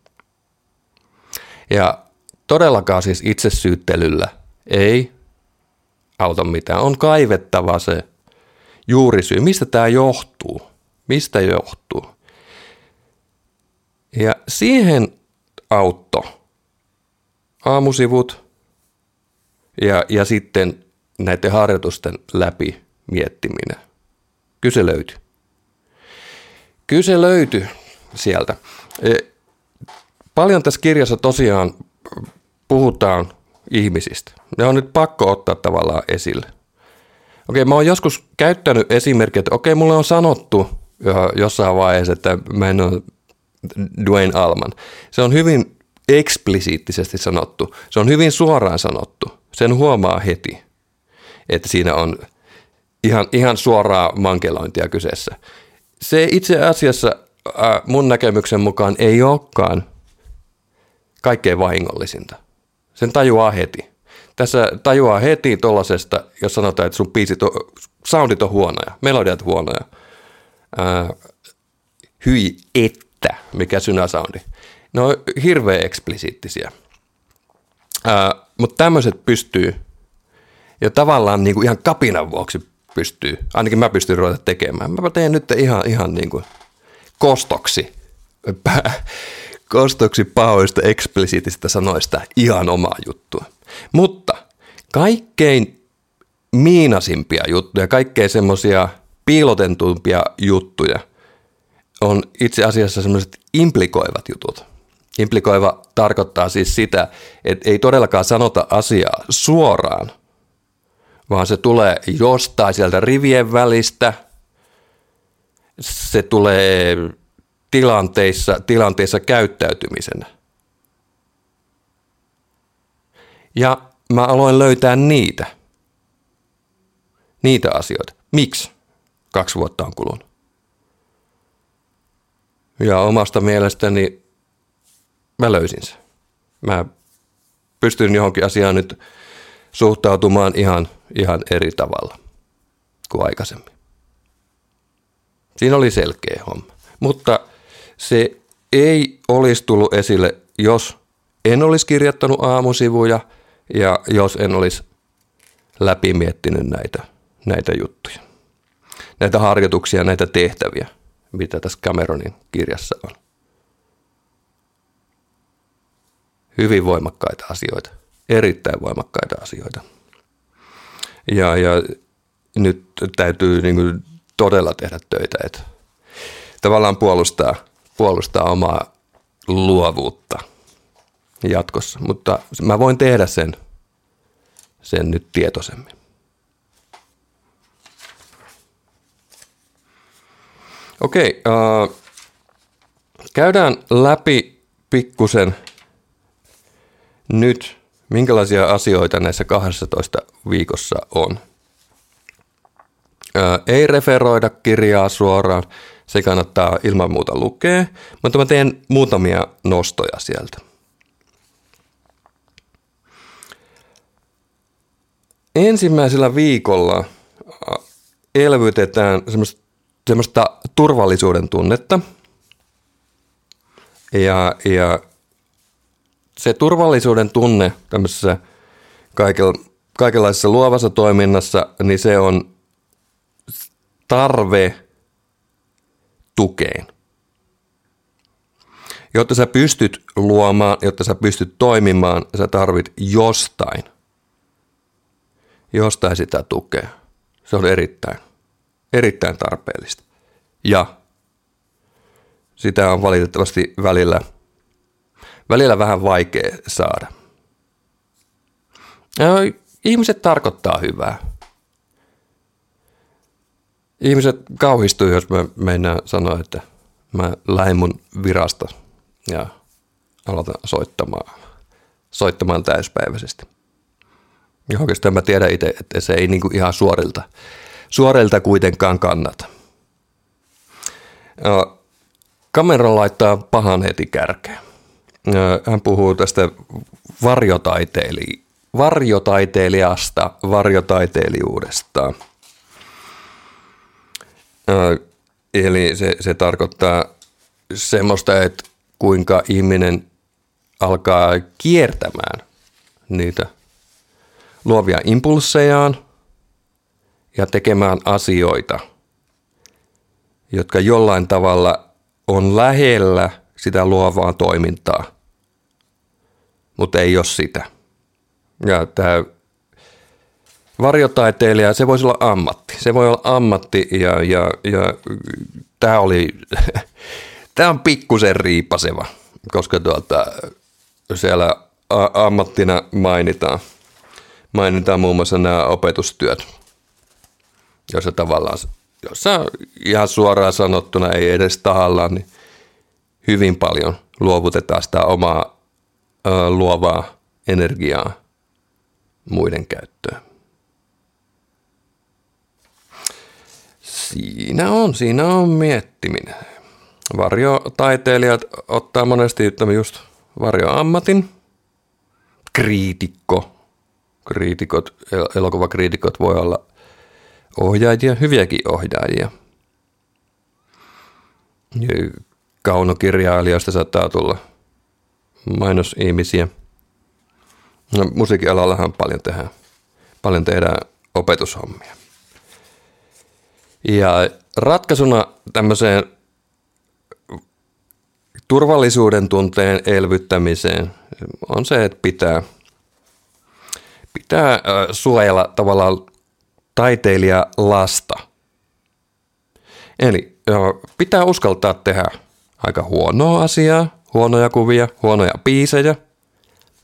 Ja todellakaan siis itsesyyttelyllä ei auta mitään. On kaivettava se juurisyy. Mistä tämä johtuu? Mistä johtuu? Ja siihen auttoi aamusivut ja sitten näiden harjoitusten läpi miettiminen. Kyse löytyi sieltä. Paljon tässä kirjassa tosiaan puhutaan ihmisistä. Ne on nyt pakko ottaa tavallaan esille. Okei, mä oon joskus käyttänyt esimerkkiä, että okei, mulle on sanottu jossain vaiheessa, että mä en ole Dwayne Allman. Se on hyvin eksplisiittisesti sanottu. Se on hyvin suoraan sanottu. Sen huomaa heti, että siinä on ihan suoraa mankelointia kyseessä. Se itse asiassa mun näkemyksen mukaan ei olekaan kaikkein vahingollisinta. Sen tajuaa heti. Tässä tajuaa heti tollasesta, jos sanotaan, että sun biisit on, soundit on huonoja, melodiat huonoja. Hyi että, mikä synäsoundi. Ne on hirveän eksplisiittisiä. Mutta tämmöiset pystyy, ja tavallaan niinku ihan kapinan vuoksi pystyy, ainakin mä pystyn ruveta tekemään. Mä teen nyt ihan niinku kostoksi pahoista eksplisiittisistä sanoista ihan omaa juttua. Mutta kaikkein miinasimpia juttuja, kaikkein semmoisia piilotentumpia juttuja on itse asiassa semmoiset implikoivat jutut. Implikoiva tarkoittaa siis sitä, että ei todellakaan sanota asiaa suoraan, vaan se tulee jostain sieltä rivien välistä, se tulee tilanteissa käyttäytymisenä. Ja mä aloin löytää niitä asioita. Miksi 2 vuotta on kulunut? Ja omasta mielestäni mä löysin sen. Mä pystyn johonkin asiaan nyt suhtautumaan ihan eri tavalla kuin aikaisemmin. Siinä oli selkeä homma. Mutta se ei olisi tullut esille, jos en olisi kirjoittanut aamusivuja ja jos en olisi läpimiettinyt näitä juttuja. Näitä harjoituksia, näitä tehtäviä, mitä tässä Cameronin kirjassa on. Hyvin voimakkaita asioita, erittäin voimakkaita asioita. Ja nyt täytyy niin kuin todella tehdä töitä, että tavallaan puolustaa omaa luovuutta jatkossa, mutta mä voin tehdä sen nyt tietoisemmin. Okei, käydään läpi pikkusen nyt, minkälaisia asioita näissä 12 viikossa on. Ei referoida kirjaa suoraan, se kannattaa ilman muuta lukea, mutta mä teen muutamia nostoja sieltä. Ensimmäisellä viikolla elvytetään semmoista turvallisuuden tunnetta ja se turvallisuuden tunne tämmöisessä kaikenlaisessa luovassa toiminnassa, niin se on tarve tukeen. Jotta sä pystyt luomaan, jotta sä pystyt toimimaan, sä tarvit jostain. Jostain sitä tukea. Se on erittäin tarpeellista. Ja sitä on valitettavasti välillä vähän vaikea saada. Ihmiset tarkoittaa hyvää. Ihmiset kauhistuu, jos mä meinaan sanoa, että mä lähden mun virasta ja aloitan soittamaan täyspäiväisesti. Ja oikeastaan mä tiedän itse, että se ei niinku ihan suorilta kuitenkaan kannata. Cameron laittaa pahan heti kärkeen. Hän puhuu tästä varjotaiteilijasta, varjotaiteilijuudesta. Eli se tarkoittaa semmoista, että kuinka ihminen alkaa kiertämään niitä luovia impulssejaan ja tekemään asioita, jotka jollain tavalla on lähellä sitä luovaa toimintaa, mutta ei ole sitä. Ja tämä Varjotaiteilija, se voisi olla ammatti. Se voi olla ammatti ja tämä oli, tämä on pikkusen riippaseva, koska siellä ammattina mainitaan muun muassa nämä opetustyöt, joissa tavallaan, jossa ihan suoraan sanottuna ei edes tahallaan, niin hyvin paljon luovutetaan sitä omaa luovaa energiaa muiden käyttöön. Siinä on miettiminen. Varjotaiteilijat ottaa monesti just varjoammatin. Kriitikot, elokuvakriitikot voi olla ohjaajia, hyviäkin ohjaajia. Kaunokirjailijoista saattaa tulla mainosihmisiä. No, musiikialallahan paljon tehdään opetushommia. Ja ratkaisuna tämmöiseen turvallisuuden tunteen elvyttämiseen on se, että pitää suojella tavallaan taiteilija lasta. Eli pitää uskaltaa tehdä aika huonoa asiaa, huonoja kuvia, huonoja biisejä,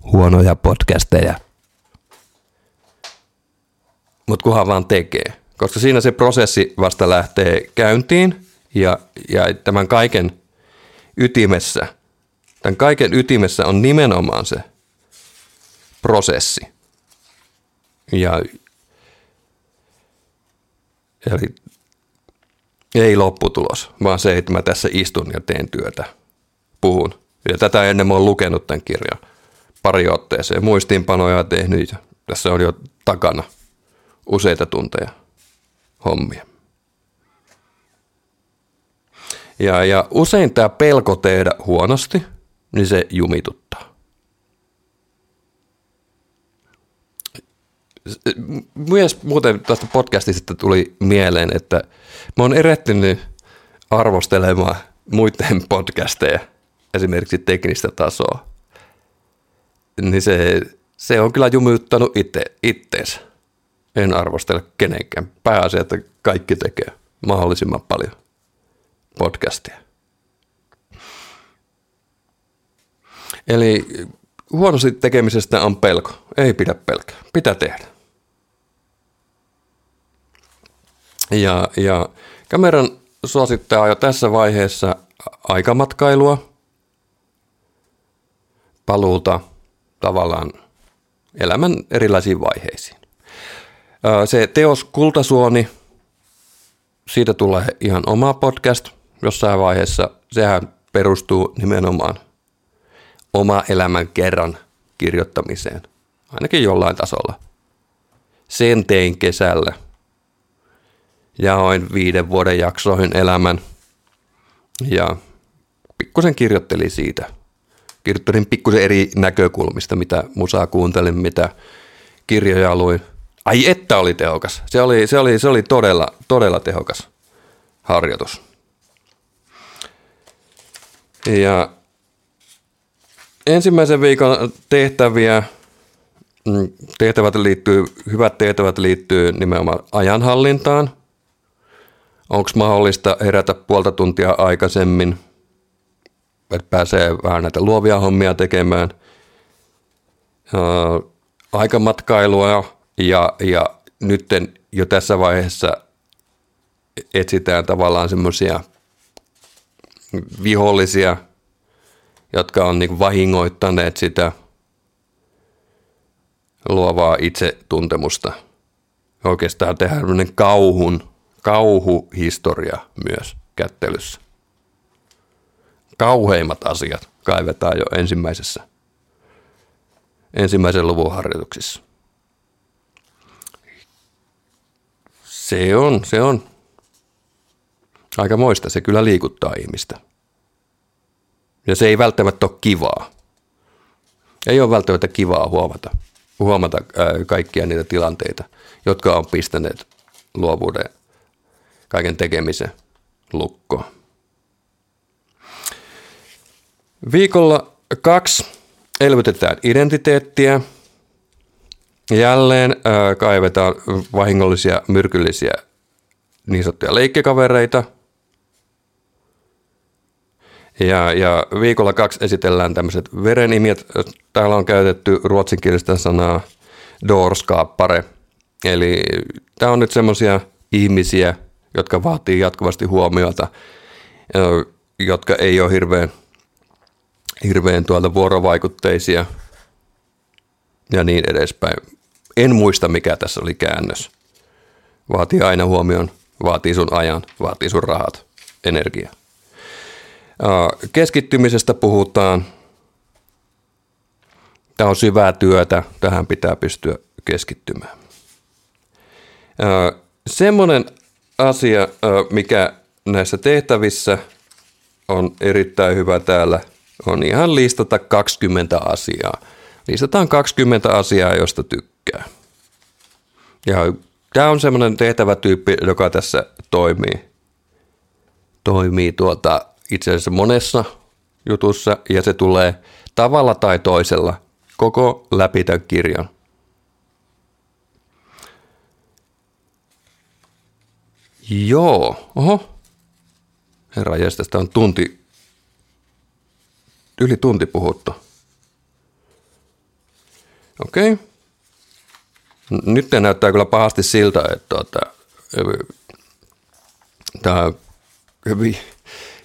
huonoja podcasteja. Mut kunhan vaan tekee. Koska siinä se prosessi vasta lähtee käyntiin ja tämän kaiken ytimessä on nimenomaan se prosessi. Eli ei lopputulos, vaan se, että mä tässä istun ja teen työtä, puhun. Ja tätä ennen mä oon lukenut tämän kirjan pari otteeseen, muistiinpanoja tehnyt ja tässä on jo takana useita tunteja hommia. Ja usein tämä pelko tehdä huonosti, niin se jumituttaa. Myös muuten tästä podcastista tuli mieleen, että mä oon erehtynyt arvostelemaan muiden podcasteja, esimerkiksi teknistä tasoa. Niin se on kyllä jumittanut itteensä. En arvostele kenenkään. Pääasia, että kaikki tekee mahdollisimman paljon podcastia. Eli huonosti tekemisestä on pelko. Ei pidä pelkää. Pitää tehdä. Ja Cameron suosittaa jo tässä vaiheessa aikamatkailua, paluuta tavallaan elämän erilaisiin vaiheisiin. Se teos Kultasuoni, siitä tulee ihan oma podcast jossain vaiheessa. Sehän perustuu nimenomaan oma elämän kerran kirjoittamiseen, ainakin jollain tasolla. Sen tein kesällä. Jaoin 5 vuoden jaksoihin elämän ja pikkusen kirjoittelin siitä. Kirjoittelin pikkusen eri näkökulmista, mitä musaa kuuntelin, mitä kirjoja luin. Ai että oli tehokas. Se oli todella tehokas harjoitus. Ja ensimmäisen viikon hyvät tehtävät liittyy nimenomaan ajanhallintaan. Onko mahdollista herätä puolta tuntia aikaisemmin, että pääsee vähän näitä luovia hommia tekemään, aikamatkailua ja nyt jo tässä vaiheessa etsitään tavallaan semmoisia vihollisia, jotka on niin vahingoittaneet sitä luovaa itsetuntemusta. Oikeastaan tehdään tämmöinen kauhuhistoria myös kättelyssä. Kauheimmat asiat kaivetaan jo ensimmäisen luvun harjoituksissa. Se on aikamoista, se kyllä liikuttaa ihmistä. Ja se ei välttämättä ole kivaa. Ei ole välttämättä kivaa huomata kaikkia niitä tilanteita, jotka on pistäneet luovuuden kaiken tekemisen lukkoon. Viikolla 2 elvytetään identiteettiä. Jälleen kaivetaan vahingollisia, myrkyllisiä niin sanottuja leikkikavereita. Ja viikolla 2 esitellään tämmöiset verenimiöt. Täällä on käytetty ruotsinkielistä sanaa doorskaappare. Eli tämä on nyt semmoisia ihmisiä, jotka vaatii jatkuvasti huomiota, jotka ei ole hirveän vuorovaikutteisia ja niin edespäin. En muista, mikä tässä oli käännös. Vaatii aina huomion, vaatii sun ajan, vaatii sun rahat, energiaa. Keskittymisestä puhutaan. Tämä on syvää työtä, tähän pitää pystyä keskittymään. Semmoinen asia, mikä näissä tehtävissä on erittäin hyvä täällä, on ihan listata 20 asiaa. Listataan 20 asiaa, josta tykkää. Ja tämä on semmoinen tehtävätyyppi, joka tässä toimii itse asiassa monessa jutussa, ja se tulee tavalla tai toisella koko läpi tämän kirjan. Joo, herranjestas, tästä on yli tunti puhuttu. Okei. Nyt näyttää kyllä pahasti siltä, että tämä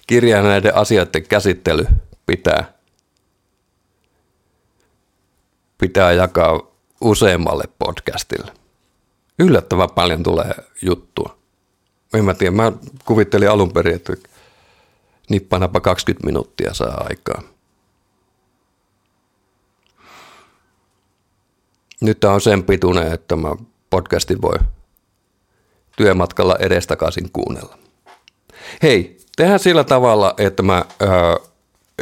kirjan näiden asioiden käsittely pitää jakaa useammalle podcastille. Yllättävän paljon tulee juttua. En mä tiedä, mä kuvittelin alun perin, että nippanapa 20 minuuttia saa aikaa. Nyt tämä on sen pituinen, että mä podcastin voi työmatkalla edestakaisin kuunnella. Hei, tehdään sillä tavalla, että mä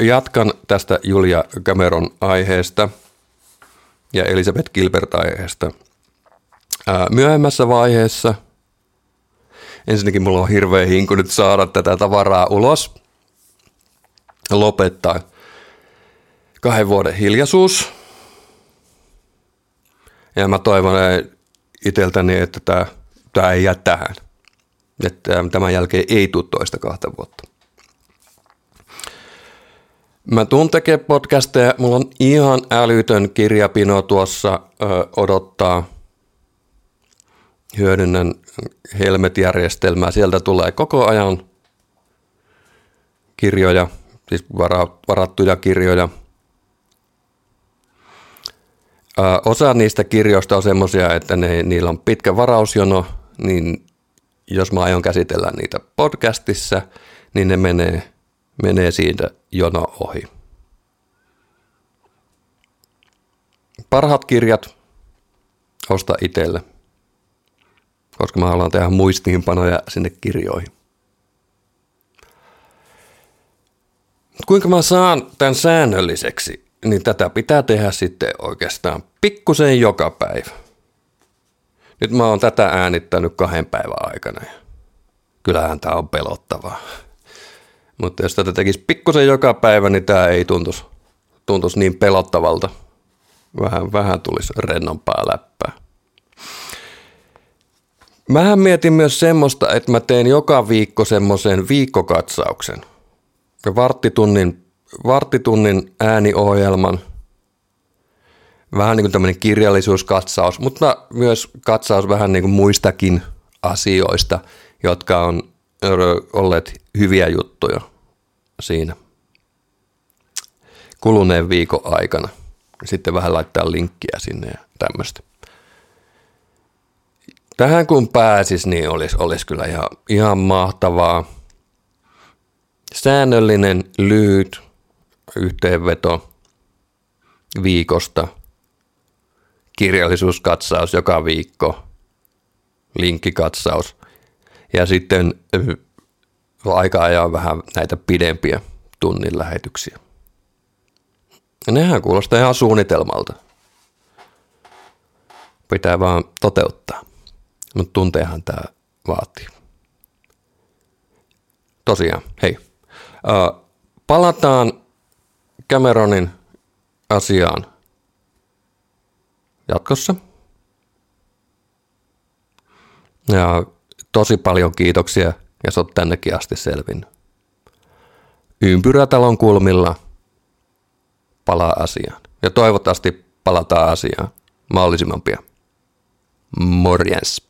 jatkan tästä Julia Cameron aiheesta ja Elizabeth Gilbert aiheesta myöhemmässä vaiheessa. Ensinnäkin mulla on hirveä hinku nyt saada tätä tavaraa ulos. Lopettaa 2 vuoden hiljaisuus. Ja mä toivon itseltäni, että tämä ei jää tähän. Että tämän jälkeen ei tule toista 2 vuotta. Mä tuun tekemään podcasteja. Mulla on ihan älytön kirjapino tuossa odottaa. Hyödynnän Helmet-järjestelmää. Sieltä tulee koko ajan kirjoja, siis varattuja kirjoja. Osa niistä kirjoista on semmoisia, että niillä on pitkä varausjono, niin jos mä aion käsitellä niitä podcastissa, niin ne menee siitä jono ohi. Parhaat kirjat osta itselle, koska mä haluan tehdä muistiinpanoja sinne kirjoihin. Kuinka mä saan tämän säännölliseksi, niin tätä pitää tehdä sitten oikeastaan pikkusen joka päivä. Nyt mä oon tätä äänittänyt 2 päivän aikana. Kyllähän tää on pelottavaa. Mutta jos tätä tekisi pikkusen joka päivä, niin tää ei tuntuisi niin pelottavalta. Vähän tulisi rennompaa läppää. Mähän mietin myös semmoista, että mä teen joka viikko semmoisen viikkokatsauksen. Varttitunnin ääniohjelman. Vähän niin kuin tämmöinen kirjallisuuskatsaus, mutta myös katsaus vähän niin kuin muistakin asioista, jotka on olleet hyviä juttuja siinä kuluneen viikon aikana. Sitten vähän laittaa linkkiä sinne ja tämmöistä. Tähän kun pääsisi, niin olisi kyllä ihan mahtavaa. Säännöllinen, lyhyt yhteenveto viikosta. Kirjallisuuskatsaus joka viikko. Linkkikatsaus. Ja sitten aika ajan vähän näitä pidempiä tunnin lähetyksiä. Nehän kuulostaa ihan suunnitelmalta. Pitää vaan toteuttaa. Mutta tunteahan tämä vaatii. Tosiaan, hei. Palataan Cameronin asiaan jatkossa. Ja tosi paljon kiitoksia, ja sä oot tännekin asti selvinnyt. Ympyrätalon kulmilla palaa asiaan. Ja toivottavasti palataan asiaan mahdollisimman pian. Morjens.